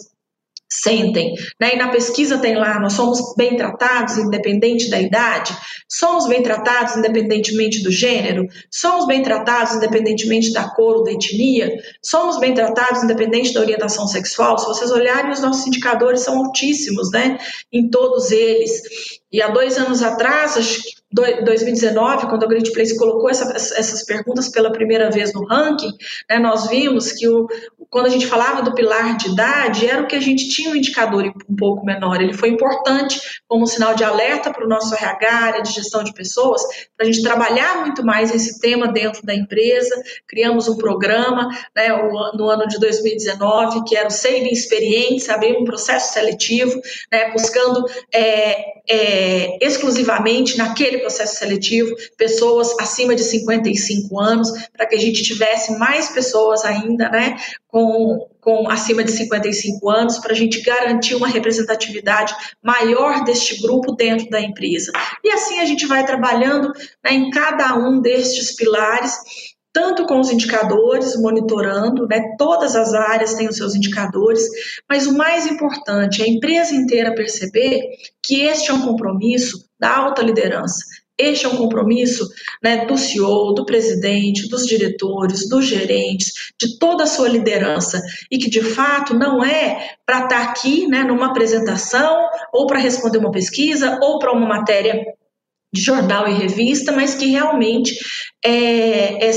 sentem, né? E na pesquisa tem lá, nós somos bem tratados independente da idade, somos bem tratados independentemente do gênero, somos bem tratados independentemente da cor ou da etnia, somos bem tratados independente da orientação sexual. Se vocês olharem, os nossos indicadores são altíssimos, né? Em todos eles. E há 2 anos atrás, acho que 2019, quando a Great Place colocou essas perguntas pela primeira vez no ranking, né, nós vimos que quando a gente falava do pilar de idade, era o que a gente tinha um indicador um pouco menor. Ele foi importante como um sinal de alerta para o nosso RH, área de gestão de pessoas, para a gente trabalhar muito mais esse tema dentro da empresa. Criamos um programa, né, no ano de 2019, que era o Saving Experience, abrimos um processo seletivo, né, buscando exclusivamente naquele processo seletivo pessoas acima de 55 anos, para que a gente tivesse mais pessoas ainda, né, com acima de 55 anos, para a gente garantir uma representatividade maior deste grupo dentro da empresa. E assim a gente vai trabalhando, né, em cada um destes pilares, tanto com os indicadores, monitorando, né, todas as áreas têm os seus indicadores, mas o mais importante é a empresa inteira perceber que este é um compromisso da alta liderança, este é um compromisso, né, do CEO, do presidente, dos diretores, dos gerentes, de toda a sua liderança, e que de fato não é para estar aqui, né, numa apresentação, ou para responder uma pesquisa, ou para uma matéria de jornal e revista, mas que realmente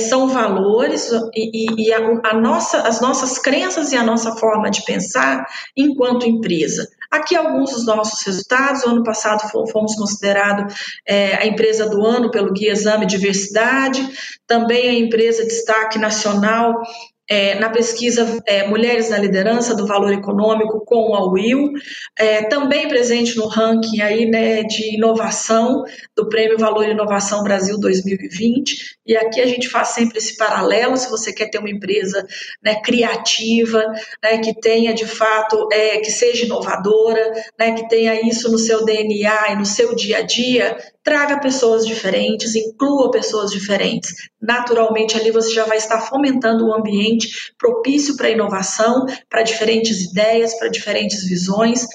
são valores e as nossas crenças e a nossa forma de pensar enquanto empresa. Aqui alguns dos nossos resultados. O ano passado fomos considerados a empresa do ano pelo Guia Exame Diversidade, também a empresa destaque nacional na pesquisa Mulheres na Liderança do Valor Econômico com a UIL, também presente no ranking aí, né, de inovação do Prêmio Valor Inovação Brasil 2020, e aqui a gente faz sempre esse paralelo. Se você quer ter uma empresa, né, criativa, né, que tenha de fato, que seja inovadora, né, que tenha isso no seu DNA e no seu dia a dia, traga pessoas diferentes, inclua pessoas diferentes. Naturalmente, ali você já vai estar fomentando um ambiente propício para inovação, para diferentes ideias, para diferentes visões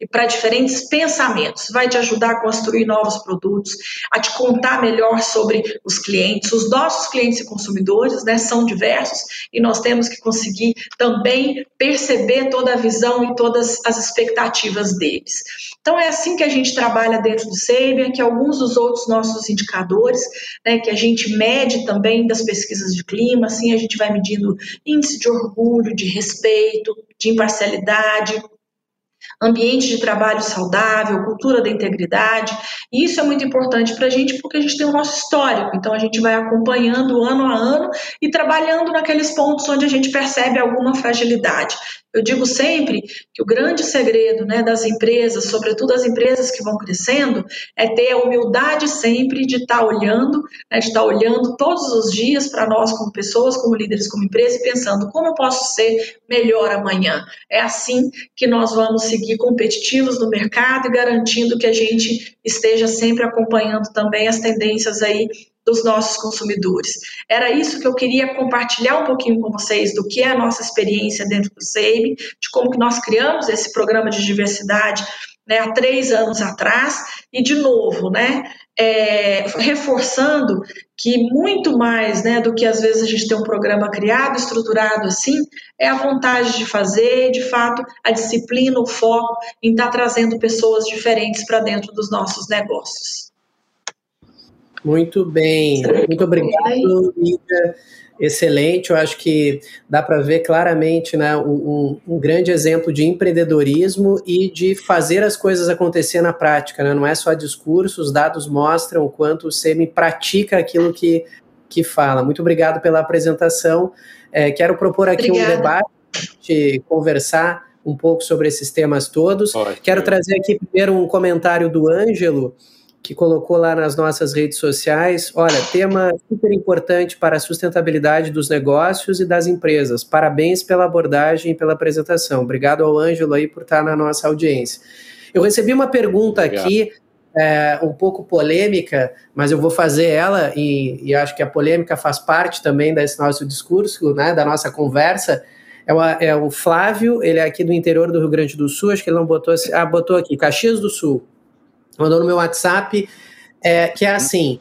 e para diferentes pensamentos. Vai te ajudar a construir novos produtos, a te contar melhor sobre os clientes. Os nossos clientes e consumidores, né, são diversos, e nós temos que conseguir também perceber toda a visão e todas as expectativas deles. Então, é assim que a gente trabalha dentro do SEBIA, que alguns dos outros nossos indicadores, né, que a gente mede também das pesquisas de clima. Assim a gente vai medindo índice de orgulho, de respeito, de imparcialidade, ambiente de trabalho saudável, cultura da integridade. E isso é muito importante para a gente, porque a gente tem o nosso histórico, então a gente vai acompanhando ano a ano e trabalhando naqueles pontos onde a gente percebe alguma fragilidade. Eu digo sempre que o grande segredo, né, das empresas, sobretudo as empresas que vão crescendo, é ter a humildade sempre de estar olhando, né, de estar olhando todos os dias para nós como pessoas, como líderes, como empresa, e pensando como eu posso ser melhor amanhã. É assim que nós vamos seguir competitivos no mercado e garantindo que a gente esteja sempre acompanhando também as tendências aí dos nossos consumidores. Era isso que eu queria compartilhar um pouquinho com vocês, do que é a nossa experiência dentro do SEIB, de como que nós criamos esse programa de diversidade, né, há 3 anos atrás, e de novo, né, reforçando que muito mais, né, do que às vezes a gente tem um programa criado, estruturado assim, é a vontade de fazer, de fato, a disciplina, o foco em estar trazendo pessoas diferentes para dentro dos nossos negócios. Muito bem, muito obrigado, Lidia. Excelente, eu acho que dá para ver claramente, né, um grande exemplo de empreendedorismo e de fazer as coisas acontecer na prática, né? Não é só discurso, os dados mostram o quanto o SEMI pratica aquilo que fala. Muito obrigado pela apresentação. Quero propor aqui um debate, de conversar um pouco sobre esses temas todos. Ótimo. Quero trazer aqui primeiro um comentário do Ângelo, que colocou lá nas nossas redes sociais. Olha, tema super importante para a sustentabilidade dos negócios e das empresas. Parabéns pela abordagem e pela apresentação. Obrigado ao Ângelo aí por estar na nossa audiência. Eu recebi uma pergunta aqui, um pouco polêmica, mas eu vou fazer ela, e acho que a polêmica faz parte também desse nosso discurso, né, da nossa conversa. É o Flávio, ele é aqui do interior do Rio Grande do Sul, acho que ele não botou assim, botou aqui, Caxias do Sul, mandou no meu WhatsApp, que é assim,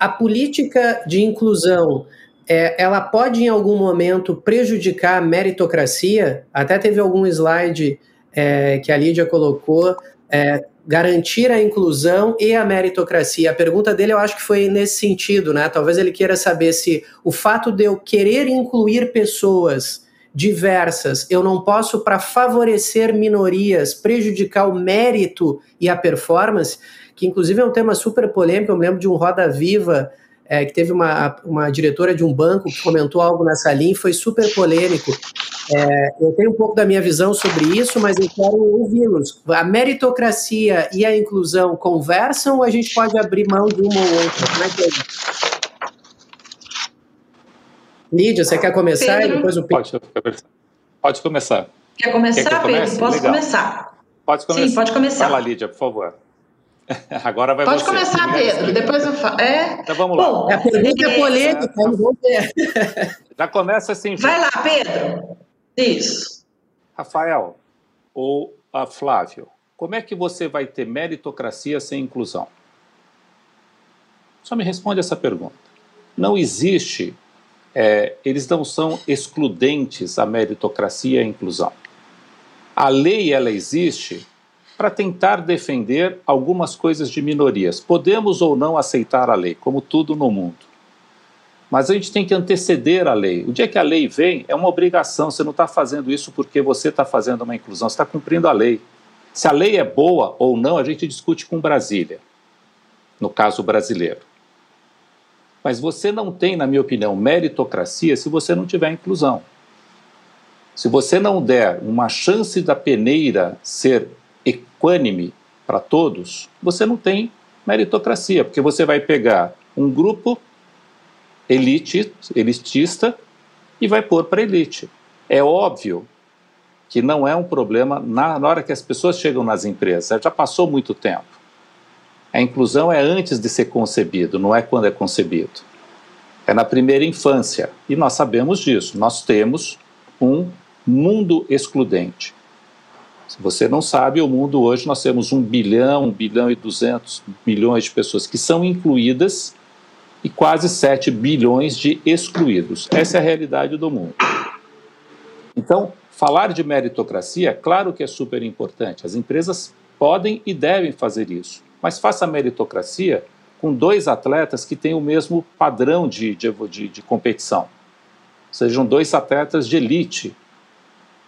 a política de inclusão, ela pode em algum momento prejudicar a meritocracia? Até teve algum slide que a Lídia colocou, garantir a inclusão e a meritocracia. A pergunta dele eu acho que foi nesse sentido, né? Talvez ele queira saber se o fato de eu querer incluir pessoas diversas, eu não posso, para favorecer minorias, prejudicar o mérito e a performance, que inclusive é um tema super polêmico. Eu me lembro de um Roda Viva que teve uma diretora de um banco que comentou algo nessa linha e foi super polêmico. Eu tenho um pouco da minha visão sobre isso, mas eu quero ouvi-los. A meritocracia e a inclusão conversam ou a gente pode abrir mão de uma ou outra? Como é que é isso? Lídia, você quer começar? Pedro? E depois o Pedro. Pode começar. Quer começar, Pedro? Comece? Posso Legal. Começar? Pode começar. Sim, pode começar. Vai lá, Lídia, por favor. Agora vai Pode você. Começar, Pedro, depois eu falo. Então vamos lá. Bom, a pergunta é polêmica, vamos ver. Já começa assim. Vai lá, Pedro. Isso. Rafael ou a Flávio, como é que você vai ter meritocracia sem inclusão? Só me responde essa pergunta. Não existe, eles não são excludentes, a meritocracia e a inclusão. A lei, ela existe para tentar defender algumas coisas de minorias. Podemos ou não aceitar a lei, como tudo no mundo. Mas a gente tem que anteceder a lei. O dia que a lei vem, é uma obrigação. Você não está fazendo isso porque você está fazendo uma inclusão, você está cumprindo a lei. Se a lei é boa ou não, a gente discute com Brasília, no caso brasileiro. Mas você não tem, na minha opinião, meritocracia se você não tiver inclusão. Se você não der uma chance da peneira ser equânime para todos, você não tem meritocracia, porque você vai pegar um grupo elitista e vai pôr para elite. É óbvio que não é um problema na hora que as pessoas chegam nas empresas, já passou muito tempo. A inclusão é antes de ser concebido, não é quando é concebido. É na primeira infância, e nós sabemos disso, nós temos um mundo excludente. Se você não sabe, o mundo hoje nós temos 1 bilhão e 200 milhões de pessoas que são incluídas e quase 7 bilhões de excluídos. Essa é a realidade do mundo. Então, falar de meritocracia, claro que é super importante. As empresas podem e devem fazer isso, mas faça meritocracia com 2 atletas que têm o mesmo padrão de competição. Sejam 2 atletas de elite.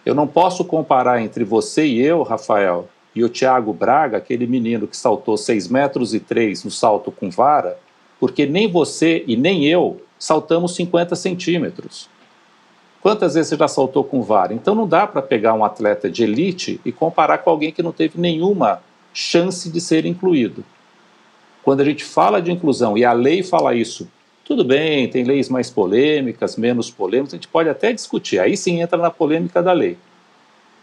Eu não posso comparar entre você e eu, Rafael, e o Thiago Braga, aquele menino que saltou 6,3 metros no salto com vara, porque nem você e nem eu saltamos 50 centímetros. Quantas vezes você já saltou com vara? Então não dá para pegar um atleta de elite e comparar com alguém que não teve nenhuma chance de ser incluído. Quando a gente fala de inclusão, e a lei fala isso, tudo bem, tem leis mais polêmicas, menos polêmicas, a gente pode até discutir, aí sim entra na polêmica da lei.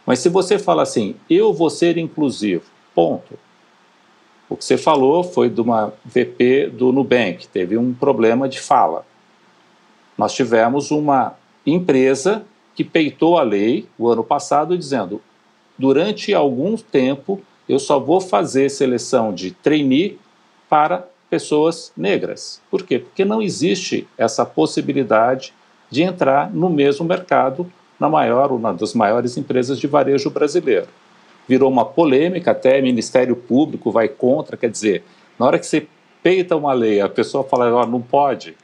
Mas se você fala assim, eu vou ser inclusivo, ponto. O que você falou foi de uma VP do Nubank, teve um problema de fala. Nós tivemos uma empresa que peitou a lei o ano passado dizendo, durante algum tempo eu só vou fazer seleção de trainee para pessoas negras. Por quê? Porque não existe essa possibilidade de entrar no mesmo mercado na maior, uma das maiores empresas de varejo brasileiro. Virou uma polêmica, até Ministério Público vai contra, quer dizer, na hora que você peita uma lei, a pessoa fala, ó, não pode,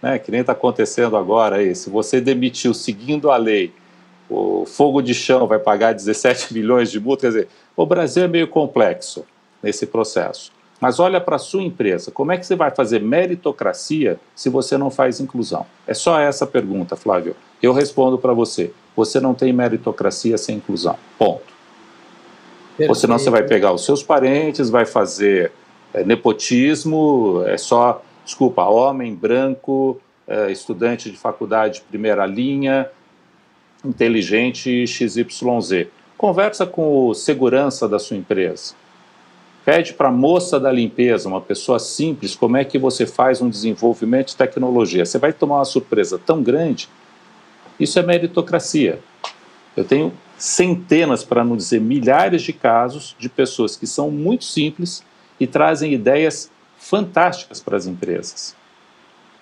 né? Que nem está acontecendo agora aí, se você demitiu seguindo a lei, o fogo de chão vai pagar 17 milhões de multa, quer dizer, o Brasil é meio complexo nesse processo. Mas olha para a sua empresa, como é que você vai fazer meritocracia se você não faz inclusão? É só essa pergunta, Flávio. Eu respondo para você, você não tem meritocracia sem inclusão, ponto. Perfeito. Ou senão você vai pegar os seus parentes, vai fazer nepotismo, homem, branco, estudante de faculdade de primeira linha, inteligente, XYZ. Conversa com o segurança da sua empresa. Pede para a moça da limpeza, uma pessoa simples, como é que você faz um desenvolvimento de tecnologia. Você vai tomar uma surpresa tão grande Isso é meritocracia. Eu tenho centenas, para não dizer milhares de casos de pessoas que são muito simples e trazem ideias fantásticas para as empresas.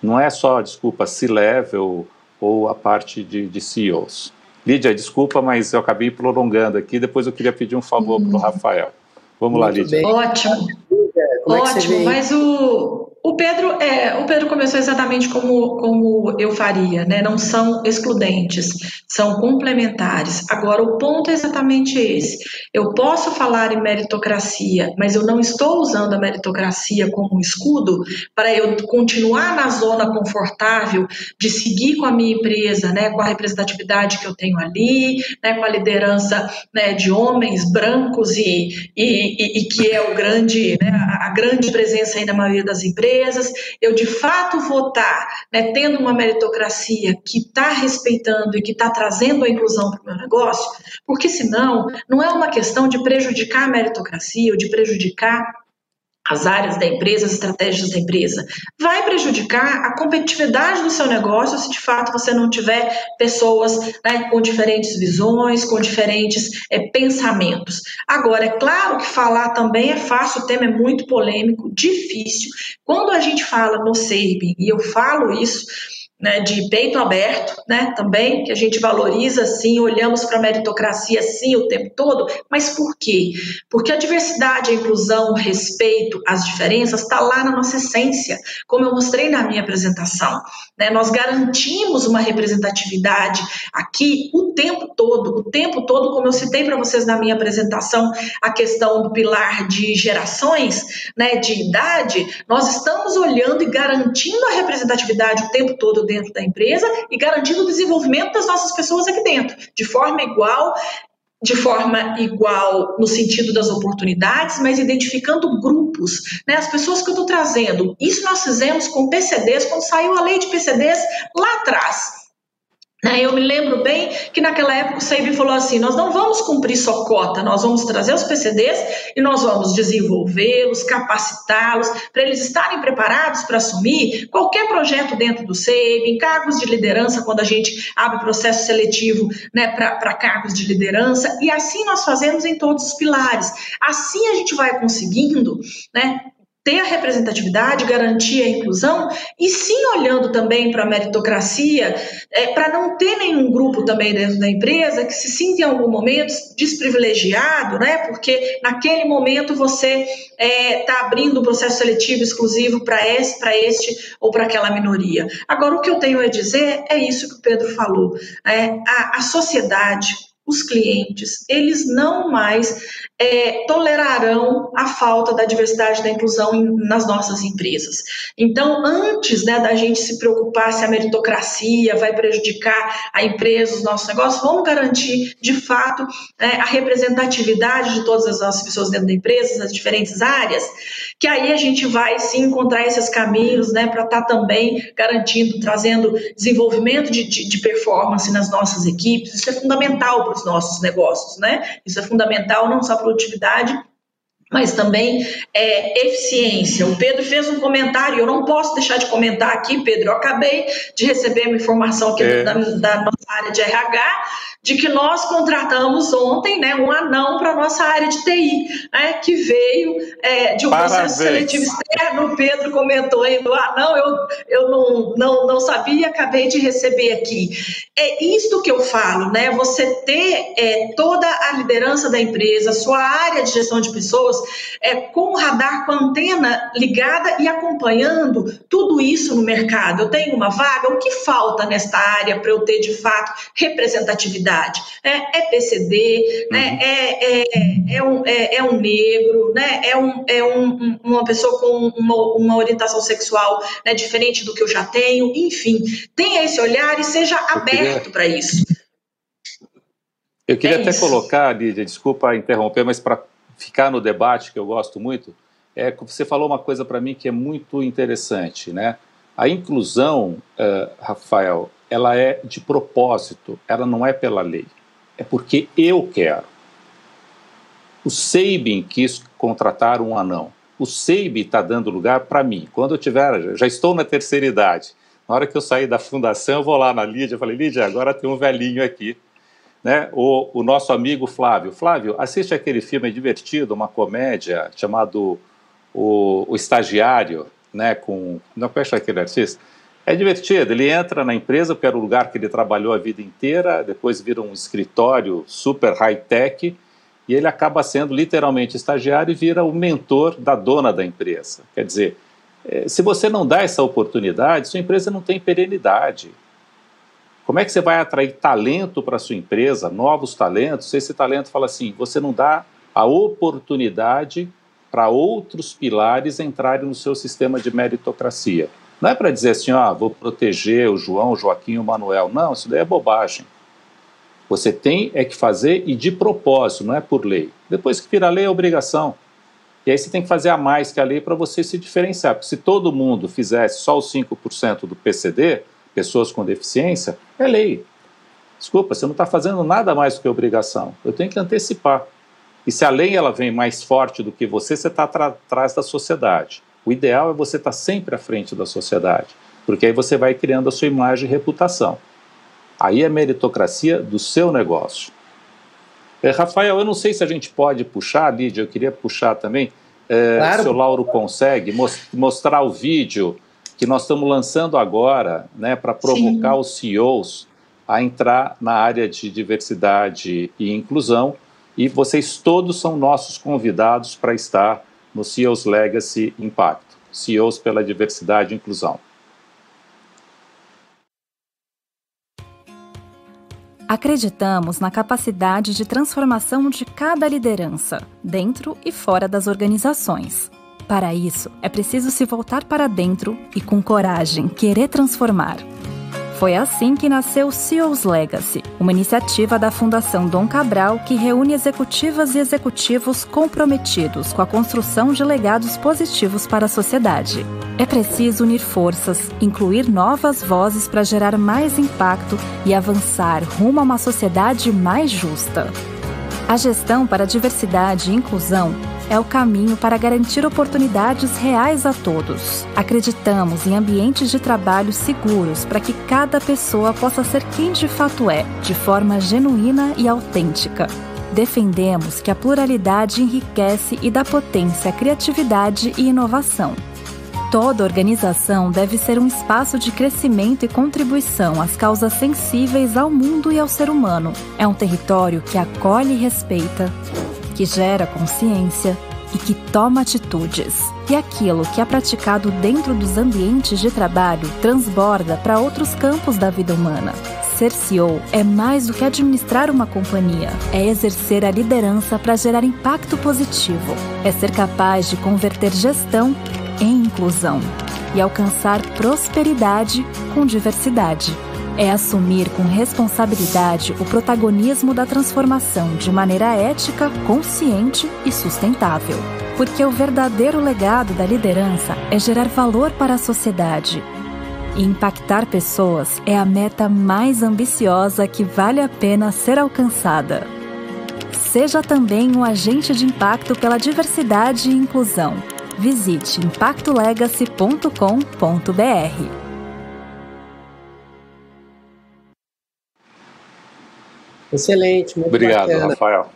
Não é só, desculpa, C-level ou a parte de CEOs. Lídia, desculpa, mas eu acabei prolongando aqui, depois eu queria pedir um favor para o Rafael. Vamos lá, Lídia. Ótimo. Ótimo, mas o Pedro começou exatamente como eu faria, né? Não são excludentes, são complementares. Agora, o ponto é exatamente esse. Eu posso falar em meritocracia, mas eu não estou usando a meritocracia como um escudo para eu continuar na zona confortável de seguir com a minha empresa, né? Com a representatividade que eu tenho ali, né? Com a liderança, né? De homens brancos e que é o grande, né? A grande presença aí na maioria das empresas. Eu de fato votar, né, tendo uma meritocracia que está respeitando e que está trazendo a inclusão para o meu negócio, porque senão não é uma questão de prejudicar a meritocracia ou de prejudicar as áreas da empresa, as estratégias da empresa. Vai prejudicar a competitividade do seu negócio se de fato você não tiver pessoas, né, com diferentes visões, com diferentes pensamentos. Agora, é claro que falar também é fácil, o tema é muito polêmico, difícil. Quando a gente fala no SEIB, e eu falo isso, né, de peito aberto, né, também, que a gente valoriza, sim, olhamos para a meritocracia, sim, o tempo todo, mas por quê? Porque a diversidade, a inclusão, o respeito às diferenças está lá na nossa essência, como eu mostrei na minha apresentação, né, nós garantimos uma representatividade aqui o tempo todo, como eu citei para vocês na minha apresentação, a questão do pilar de gerações, né, de idade, nós estamos olhando e garantindo a representatividade o tempo todo dentro da empresa e garantindo o desenvolvimento das nossas pessoas aqui dentro, de forma igual no sentido das oportunidades, mas identificando grupos, né, as pessoas que eu estou trazendo. Isso nós fizemos com PCDs, quando saiu a lei de PCDs lá atrás. Eu me lembro bem que naquela época o SEIB falou assim, nós não vamos cumprir só cota, nós vamos trazer os PCDs e nós vamos desenvolvê-los, capacitá-los, para eles estarem preparados para assumir qualquer projeto dentro do SEIB, em cargos de liderança, quando a gente abre processo seletivo, né, para cargos de liderança, e assim nós fazemos em todos os pilares. Assim a gente vai conseguindo, né, ter a representatividade, garantir a inclusão e sim olhando também para a meritocracia, para não ter nenhum grupo também dentro da empresa que se sinta em algum momento desprivilegiado, né? Porque naquele momento você está abrindo um processo seletivo exclusivo para este ou para aquela minoria. Agora, o que eu tenho a dizer é isso que o Pedro falou, a sociedade, os clientes, eles não mais tolerarão a falta da diversidade e da inclusão nas nossas empresas. Então, antes, né, da gente se preocupar se a meritocracia vai prejudicar a empresa, os nossos negócios, vamos garantir, de fato, a representatividade de todas as nossas pessoas dentro da empresa, nas diferentes áreas, que aí a gente vai, sim, encontrar esses caminhos, né, para estar também garantindo, trazendo desenvolvimento de performance nas nossas equipes. Isso é fundamental para os nossos negócios, né? Isso é fundamental não só para a produtividade, mas também eficiência. O Pedro fez um comentário, eu não posso deixar de comentar aqui, Pedro, eu acabei de receber uma informação aqui da nossa área de RH, de que nós contratamos ontem, né, um anão para a nossa área de TI, né, que veio de um processo seletivo externo. O Pedro comentou aí, não, eu não sabia, acabei de receber aqui. É isto que eu falo, né? Você ter toda a liderança da empresa, sua área de gestão de pessoas, com o radar, com a antena ligada e acompanhando tudo isso no mercado. Eu tenho uma vaga, o que falta nesta área para eu ter, de fato, representatividade? É PCD, né? é um negro, né? Uma pessoa com uma orientação sexual, né, diferente do que eu já tenho, enfim, tenha esse olhar e seja aberto para isso. Eu queria até colocar, Lídia, desculpa interromper, mas para ficar no debate, que eu gosto muito, você falou uma coisa para mim que é muito interessante, né? A inclusão, Rafael, ela é de propósito, ela não é pela lei, é porque eu quero. O SEIB quis contratar um anão, o SEIB está dando lugar para mim. Quando eu tiver, já estou na terceira idade, Na hora que eu saí da fundação, eu vou lá na Lídia, eu falei, Lídia, agora tem um velhinho aqui, né? O nosso amigo Flávio. Flávio, assiste aquele filme divertido, uma comédia, chamado O Estagiário, né? Com... Não conhece aquele artista? É divertido, ele entra na empresa, porque era o lugar que ele trabalhou a vida inteira, depois vira um escritório super high-tech, e ele acaba sendo literalmente estagiário e vira o mentor da dona da empresa. Quer dizer, se você não dá essa oportunidade, sua empresa não tem perenidade. Como é que você vai atrair talento para a sua empresa, novos talentos, se esse talento fala assim, você não dá a oportunidade para outros pilares entrarem no seu sistema de meritocracia? Não é para dizer assim, ah, vou proteger o João, o Joaquim, o Manuel. Não, isso daí é bobagem. Você tem é que fazer e de propósito, não é por lei. Depois que vira lei é obrigação. E aí você tem que fazer a mais que a lei para você se diferenciar. Porque se todo mundo fizesse só os 5% do PCD, pessoas com deficiência, é lei. Desculpa, você não está fazendo nada mais do que obrigação. Eu tenho que antecipar. E se a lei ela vem mais forte do que você está atrás da sociedade. O ideal é você estar sempre à frente da sociedade. Porque aí você vai criando a sua imagem e reputação. Aí é meritocracia do seu negócio. Rafael, eu não sei se a gente pode puxar, Lídia, eu queria puxar também, claro. Se o Lauro consegue, mostrar o vídeo que nós estamos lançando agora, né, para provocar Sim. os CEOs a entrar na área de diversidade e inclusão, e vocês todos são nossos convidados para estar no CEOs Legacy Impact, CEOs pela Diversidade e Inclusão. Acreditamos na capacidade de transformação de cada liderança, dentro e fora das organizações. Para isso, é preciso se voltar para dentro e, com coragem, querer transformar. Foi assim que nasceu o CEOs Legacy, uma iniciativa da Fundação Dom Cabral que reúne executivas e executivos comprometidos com a construção de legados positivos para a sociedade. É preciso unir forças, incluir novas vozes para gerar mais impacto e avançar rumo a uma sociedade mais justa. A gestão para a diversidade e inclusão é o caminho para garantir oportunidades reais a todos. Acreditamos em ambientes de trabalho seguros para que cada pessoa possa ser quem de fato é, de forma genuína e autêntica. Defendemos que a pluralidade enriquece e dá potência à criatividade e inovação. Toda organização deve ser um espaço de crescimento e contribuição às causas sensíveis ao mundo e ao ser humano. É um território que acolhe e respeita, que gera consciência e que toma atitudes. E aquilo que é praticado dentro dos ambientes de trabalho transborda para outros campos da vida humana. Ser CEO é mais do que administrar uma companhia, é exercer a liderança para gerar impacto positivo, é ser capaz de converter gestão em inclusão e alcançar prosperidade com diversidade. É assumir com responsabilidade o protagonismo da transformação de maneira ética, consciente e sustentável. Porque o verdadeiro legado da liderança é gerar valor para a sociedade. E impactar pessoas é a meta mais ambiciosa que vale a pena ser alcançada. Seja também um agente de impacto pela diversidade e inclusão. Visite impactolegacy.com.br. Excelente, muito Obrigado, bacana. Rafael.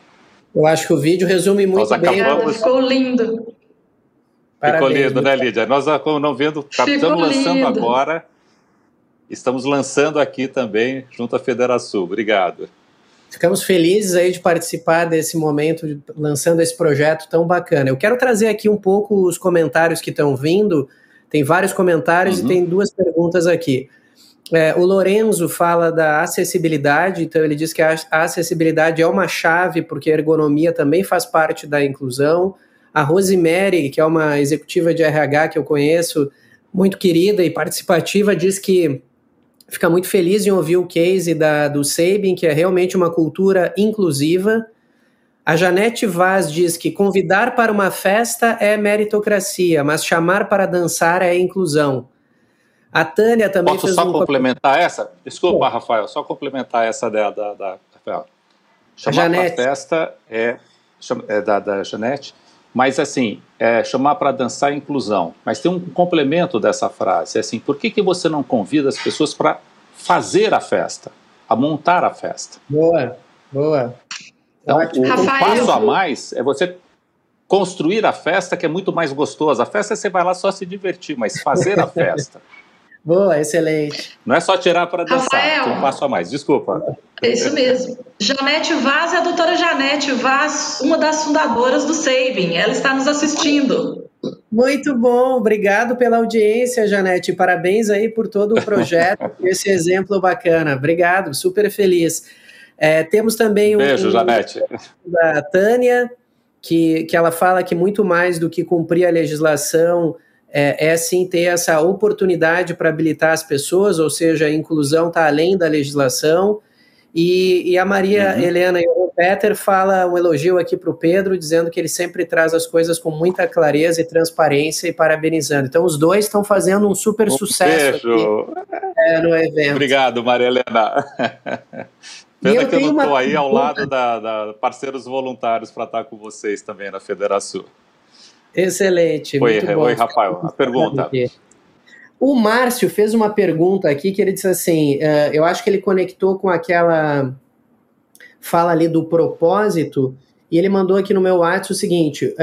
Eu acho que o vídeo resume muito bem. Ficou lindo. Parabéns, ficou lindo, né, Lídia? Nós, como não vendo, estamos lançando lindo. Agora, estamos lançando aqui também, junto à FederaSul. Obrigado. Ficamos felizes aí de participar desse momento, lançando esse projeto tão bacana. Eu quero trazer aqui um pouco os comentários que estão vindo. Tem vários comentários e tem duas perguntas aqui. O Lorenzo fala da acessibilidade, então ele diz que a acessibilidade é uma chave, porque a ergonomia também faz parte da inclusão. A Rosemary, que é uma executiva de RH que eu conheço, muito querida e participativa, diz que fica muito feliz em ouvir o case do Sabin, que é realmente uma cultura inclusiva. A Janete Vaz diz que convidar para uma festa é meritocracia, mas chamar para dançar é inclusão. A Tânia também Posso fez só complementar essa? Desculpa, Rafael, só complementar essa da Rafael. Chamar para festa da Janete Mas assim, chamar para dançar é inclusão. Mas tem um complemento dessa frase, é assim, por que você não convida as pessoas para fazer a festa, a montar a festa? Boa, boa. Então, um passo a mais é você construir a festa, que é muito mais gostosa. A festa você vai lá só se divertir, mas fazer a festa. Boa, excelente. Não é só tirar para dançar, Rafael, tem um passo a mais, desculpa. É isso mesmo. Janete Vaz é a doutora Janete Vaz, uma das fundadoras do Sabin. Ela está nos assistindo. Muito bom, obrigado pela audiência, Janete. Parabéns aí por todo o projeto, esse exemplo bacana. Obrigado, super feliz. Temos também beijo, Janete, da Tânia, que ela fala que muito mais do que cumprir a legislação é sim ter essa oportunidade para habilitar as pessoas, ou seja, a inclusão está além da legislação. E a Maria Helena e o Peter fala um elogio aqui para o Pedro, dizendo que ele sempre traz as coisas com muita clareza e transparência e parabenizando. Então, os dois estão fazendo um super sucesso aqui, no evento. Obrigado, Maria Helena. Pena que eu não estou aí ao lado da parceiros voluntários para estar com vocês também na FederaSul. Excelente, muito bom. Oi, Rafael, a pergunta. O Márcio fez uma pergunta aqui que ele disse assim, eu acho que ele conectou com aquela fala ali do propósito, e ele mandou aqui no meu WhatsApp o seguinte,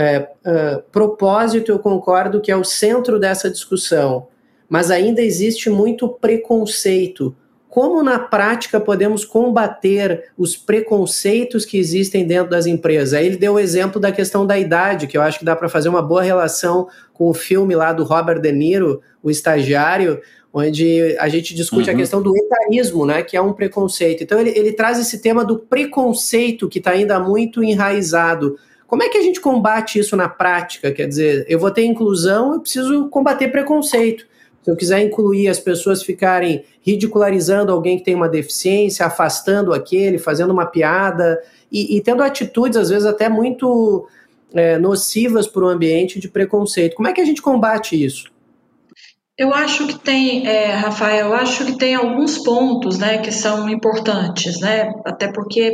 propósito eu concordo que é o centro dessa discussão, mas ainda existe muito preconceito. Como na prática podemos combater os preconceitos que existem dentro das empresas? Aí ele deu o exemplo da questão da idade, que eu acho que dá para fazer uma boa relação com o filme lá do Robert De Niro, O Estagiário, onde a gente discute a questão do etarismo, né, que é um preconceito. Então ele traz esse tema do preconceito que está ainda muito enraizado. Como é que a gente combate isso na prática? Quer dizer, eu vou ter inclusão, eu preciso combater preconceito. Se eu quiser incluir as pessoas ficarem ridicularizando alguém que tem uma deficiência, afastando aquele, fazendo uma piada e tendo atitudes, às vezes, até muito nocivas para o ambiente de preconceito. Como é que a gente combate isso? Eu acho que tem, Rafael, eu acho que tem alguns pontos, né, que são importantes, né, até porque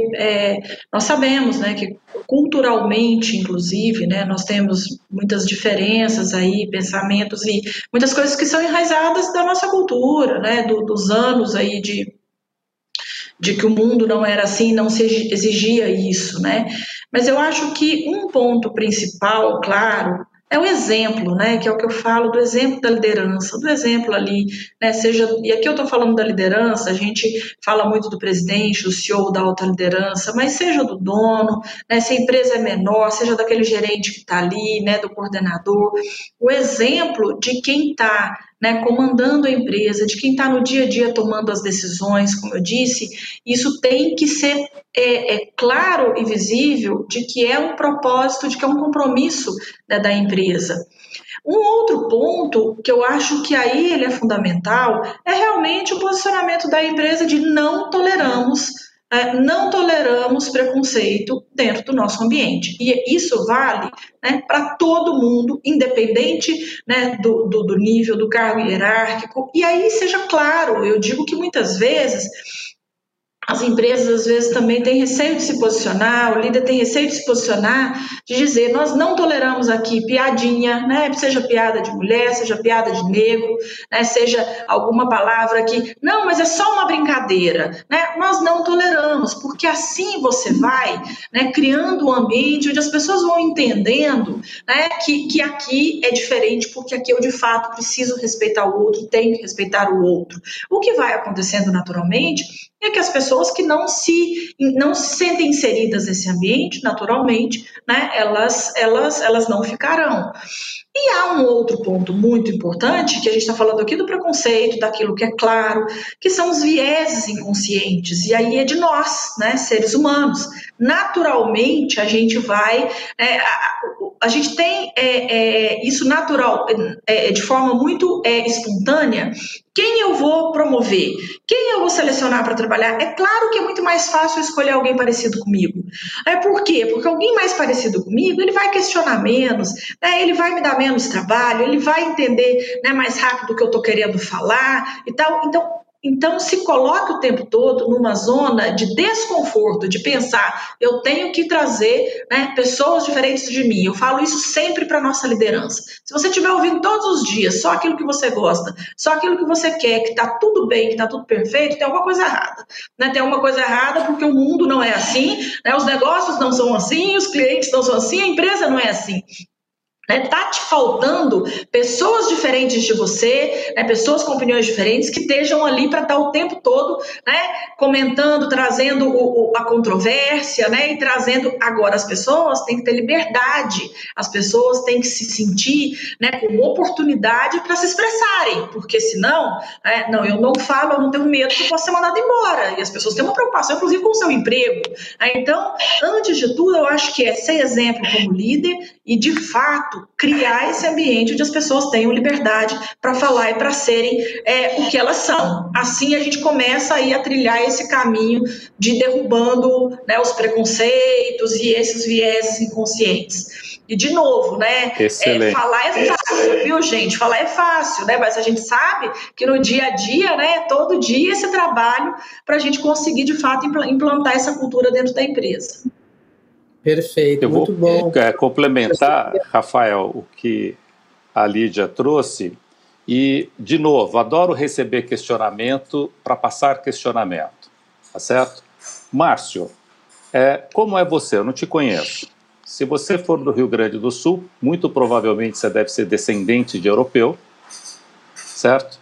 nós sabemos, né, que culturalmente, inclusive, né, nós temos muitas diferenças aí, pensamentos e muitas coisas que são enraizadas da nossa cultura, né, dos anos aí de que o mundo não era assim, não se exigia isso, né, mas eu acho que um ponto principal, claro, é o exemplo, né, que é o que eu falo do exemplo da liderança, do exemplo ali, né, seja, e aqui eu estou falando da liderança, a gente fala muito do presidente, do CEO, da alta liderança, mas seja do dono, né, se a empresa é menor, seja daquele gerente que está ali, né, do coordenador, o exemplo de quem está, né, comandando a empresa, de quem está no dia a dia tomando as decisões, como eu disse, isso tem que ser claro e visível de que é um propósito, de que é um compromisso, né, da empresa. Um outro ponto que eu acho que aí ele é fundamental é realmente o posicionamento da empresa de não toleramos preconceito dentro do nosso ambiente. E isso vale, né, para todo mundo, independente, né, do nível, do cargo hierárquico. E aí seja claro, eu digo que muitas vezes as empresas às vezes também têm receio de se posicionar, o líder tem receio de se posicionar, de dizer, nós não toleramos aqui piadinha, né, seja piada de mulher, seja piada de negro, né, seja alguma palavra que, não, mas é só uma brincadeira, né, nós não toleramos, porque assim você vai, né, criando um ambiente onde as pessoas vão entendendo, né, que aqui é diferente, porque aqui eu de fato preciso respeitar o outro, tenho que respeitar o outro. O que vai acontecendo naturalmente é que as pessoas que não se sentem inseridas nesse ambiente, naturalmente, né, elas não ficarão. E há um outro ponto muito importante, que a gente está falando aqui do preconceito, daquilo que é claro, que são os vieses inconscientes, e aí é de nós, né, seres humanos. Naturalmente, a gente vai... A gente tem isso natural, de forma muito espontânea. Quem eu vou promover? Quem eu vou selecionar para trabalhar? É claro que é muito mais fácil escolher alguém parecido comigo. Por quê? Porque alguém mais parecido comigo, ele vai questionar menos, né? Ele vai me dar menos trabalho, ele vai entender, né, mais rápido o que eu estou querendo falar e tal. Então, Então, se coloca o tempo todo numa zona de desconforto, de pensar, eu tenho que trazer, né, pessoas diferentes de mim. Eu falo isso sempre para a nossa liderança. Se você estiver ouvindo todos os dias só aquilo que você gosta, só aquilo que você quer, que está tudo bem, que está tudo perfeito, tem alguma coisa errada. Né? Tem alguma coisa errada porque o mundo não é assim, né? Os negócios não são assim, os clientes não são assim, a empresa não é assim. Está te faltando pessoas diferentes de você, né, pessoas com opiniões diferentes que estejam ali para estar o tempo todo, né, comentando, trazendo a controvérsia, né, e trazendo. Agora, as pessoas têm que ter liberdade, as pessoas têm que se sentir, né, como oportunidade para se expressarem, porque senão, né, não, eu não falo, eu não tenho medo que eu possa ser mandado embora, e as pessoas têm uma preocupação, inclusive, com o seu emprego. Então, antes de tudo, eu acho que é ser exemplo como líder e, de fato, criar esse ambiente onde as pessoas tenham liberdade para falar e para serem o que elas são. Assim a gente começa aí a trilhar esse caminho de derrubando, né, os preconceitos e esses vieses inconscientes. E de novo, né, falar é fácil, viu, gente? Falar é fácil, né? Mas a gente sabe que no dia a dia, né, todo dia esse trabalho para a gente conseguir de fato implantar essa cultura dentro da empresa. Perfeito, eu muito bom. Complementar, Rafael, o que a Lídia trouxe. E, de novo, adoro receber questionamento para passar questionamento, tá certo? Márcio, como é você? Eu não te conheço. Se você for do Rio Grande do Sul, muito provavelmente você deve ser descendente de europeu, certo?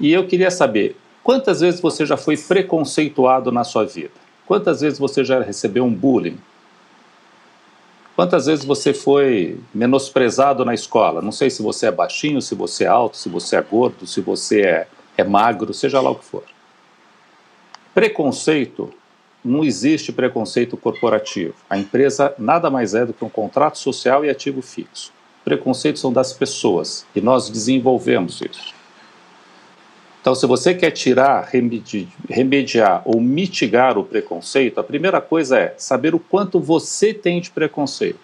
E eu queria saber, quantas vezes você já foi preconceituado na sua vida? Quantas vezes você já recebeu um bullying? Quantas vezes você foi menosprezado na escola? Não sei se você é baixinho, se você é alto, se você é gordo, se você é magro, seja lá o que for. Preconceito, não existe preconceito corporativo. A empresa nada mais é do que um contrato social e ativo fixo. Preconceitos são das pessoas e nós desenvolvemos isso. Então, se você quer tirar, remediar ou mitigar o preconceito, a primeira coisa é saber o quanto você tem de preconceito.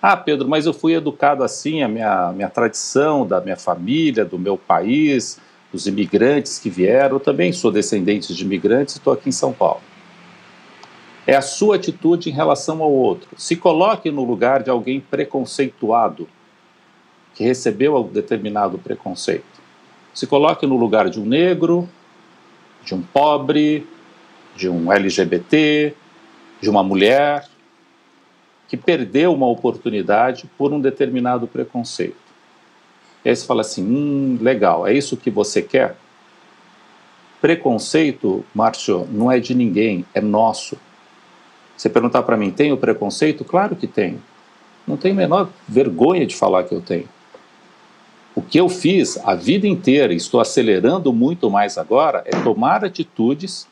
Ah, Pedro, mas eu fui educado assim, a minha tradição, da minha família, do meu país, dos imigrantes que vieram. Eu também sou descendente de imigrantes e estou aqui em São Paulo. É a sua atitude em relação ao outro. Se coloque no lugar de alguém preconceituado, que recebeu um determinado preconceito. Se coloque no lugar de um negro, de um pobre, de um LGBT, de uma mulher que perdeu uma oportunidade por um determinado preconceito. E aí você fala assim, legal, é isso que você quer? Preconceito, Márcio, não é de ninguém, é nosso. Você perguntar para mim, tenho preconceito? Claro que tenho. Não tenho a menor vergonha de falar que eu tenho. O que eu fiz a vida inteira, e estou acelerando muito mais agora, é tomar atitudes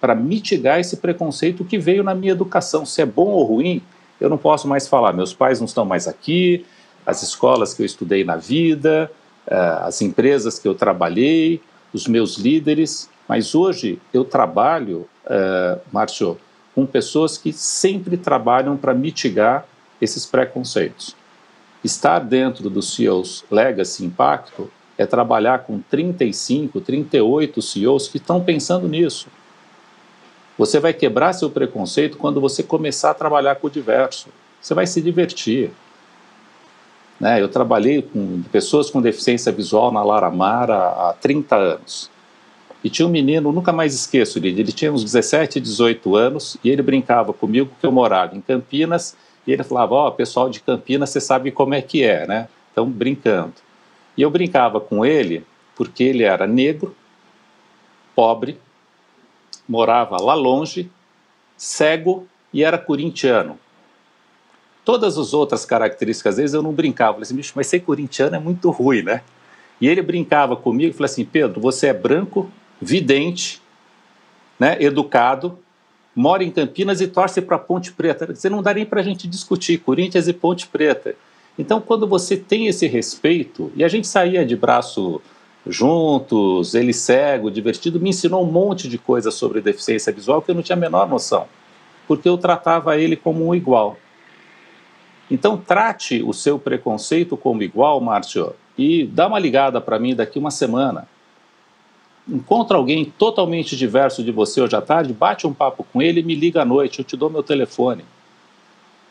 para mitigar esse preconceito que veio na minha educação. Se é bom ou ruim, eu não posso mais falar. Meus pais não estão mais aqui, as escolas que eu estudei na vida, as empresas que eu trabalhei, os meus líderes. Mas hoje eu trabalho, Márcio, com pessoas que sempre trabalham para mitigar esses preconceitos. Estar dentro dos CEOs Legacy Impacto é trabalhar com 35, 38 CEOs que estão pensando nisso. Você vai quebrar seu preconceito quando você começar a trabalhar com o diverso. Você vai se divertir. Né? Eu trabalhei com pessoas com deficiência visual na Laramar há 30 anos. E tinha um menino, nunca mais esqueço, ele tinha uns 17, 18 anos, e ele brincava comigo que eu morava em Campinas. E ele falava, pessoal de Campinas, você sabe como é que é, né? Então, brincando. E eu brincava com ele porque ele era negro, pobre, morava lá longe, cego e era corintiano. Todas as outras características, às vezes, eu não brincava. Eu falei assim, bicho, mas ser corintiano é muito ruim, né? E ele brincava comigo e falava assim, Pedro, você é branco, vidente, né, educado, mora em Campinas e torce para Ponte Preta. Você não dá nem para a gente discutir Corinthians e Ponte Preta. Então, quando você tem esse respeito, e a gente saía de braço juntos, ele cego, divertido, me ensinou um monte de coisa sobre deficiência visual que eu não tinha a menor noção, porque eu tratava ele como um igual. Então, trate o seu preconceito como igual, Márcio, e dá uma ligada para mim daqui uma semana. encontra alguém totalmente diverso de você hoje à tarde, bate um papo com ele e me liga à noite, eu te dou meu telefone.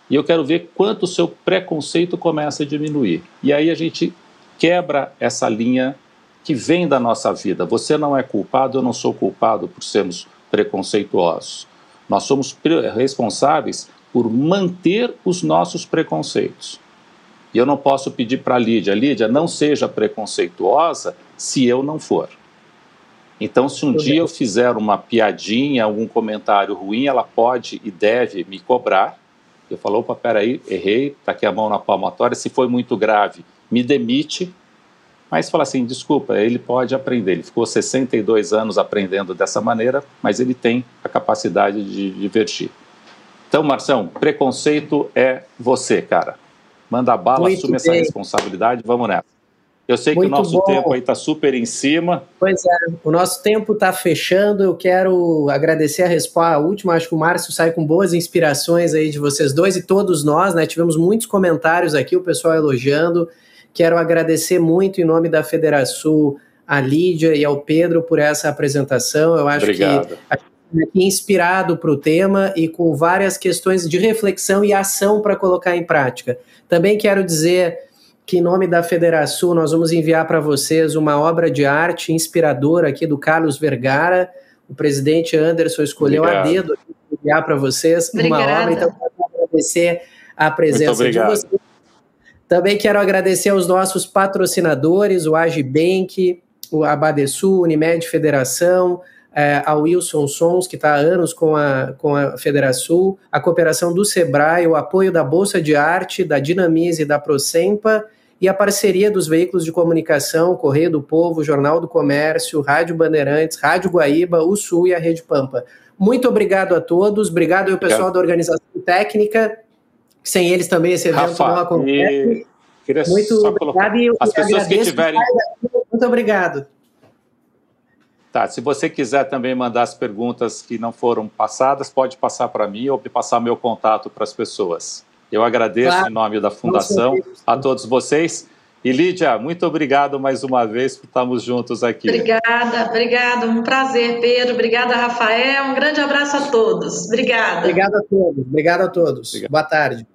E eu quero ver quanto o seu preconceito começa a diminuir. E aí a gente quebra essa linha que vem da nossa vida. Você não é culpado, eu não sou culpado por sermos preconceituosos. Nós somos responsáveis por manter os nossos preconceitos. E eu não posso pedir para a Lídia, Lídia, não seja preconceituosa se eu não for. Então, se um dia eu fizer uma piadinha, algum comentário ruim, ela pode e deve me cobrar. Eu falo, opa, peraí, errei, tá aqui a mão na palmatória, se foi muito grave, me demite. Mas fala assim, desculpa, ele pode aprender, ele ficou 62 anos aprendendo dessa maneira, mas ele tem a capacidade de divertir. Então, Marção, preconceito é você, cara. Manda a bala, muito assume bem essa responsabilidade, vamos nessa. Eu sei muito que o nosso tempo aí está super em cima. Pois é, o nosso tempo está fechando. Eu quero agradecer a resposta última. Acho que o Márcio sai com boas inspirações aí de vocês dois e todos nós, né? Tivemos muitos comentários aqui, o pessoal elogiando. Quero agradecer muito em nome da FederaSul, a Lídia e ao Pedro por essa apresentação. Eu acho Obrigado. Que a gente está inspirado para o tema e com várias questões de reflexão e ação para colocar em prática. Também quero dizer que em nome da FederaSul nós vamos enviar para vocês uma obra de arte inspiradora aqui do Carlos Vergara. O presidente Anderson escolheu a dedo aqui para enviar para vocês uma obra. Então, quero agradecer a presença de vocês. Também quero agradecer aos nossos patrocinadores, o Agibank, a Badesul, Unimed Federação, a Wilson Sons, que está há anos com a FederaSul, a cooperação do Sebrae, o apoio da Bolsa de Arte, da Dinamize e da Procempa, e a parceria dos veículos de comunicação, Correio do Povo, Jornal do Comércio, Rádio Bandeirantes, Rádio Guaíba, o Sul e a Rede Pampa. Muito obrigado a todos, obrigado ao pessoal da organização técnica, que sem eles também esse evento não acontece. Muito obrigado e as pessoas que tiverem. Muito obrigado. Tá, se você quiser também mandar as perguntas que não foram passadas, pode passar para mim ou passar meu contato para as pessoas. Eu agradeço em nome da Fundação a todos vocês. E Lídia, muito obrigado mais uma vez por estarmos juntos aqui. Obrigada. Um prazer, Pedro. Obrigada, Rafael. Um grande abraço a todos. Obrigada. Obrigado a todos. Boa tarde.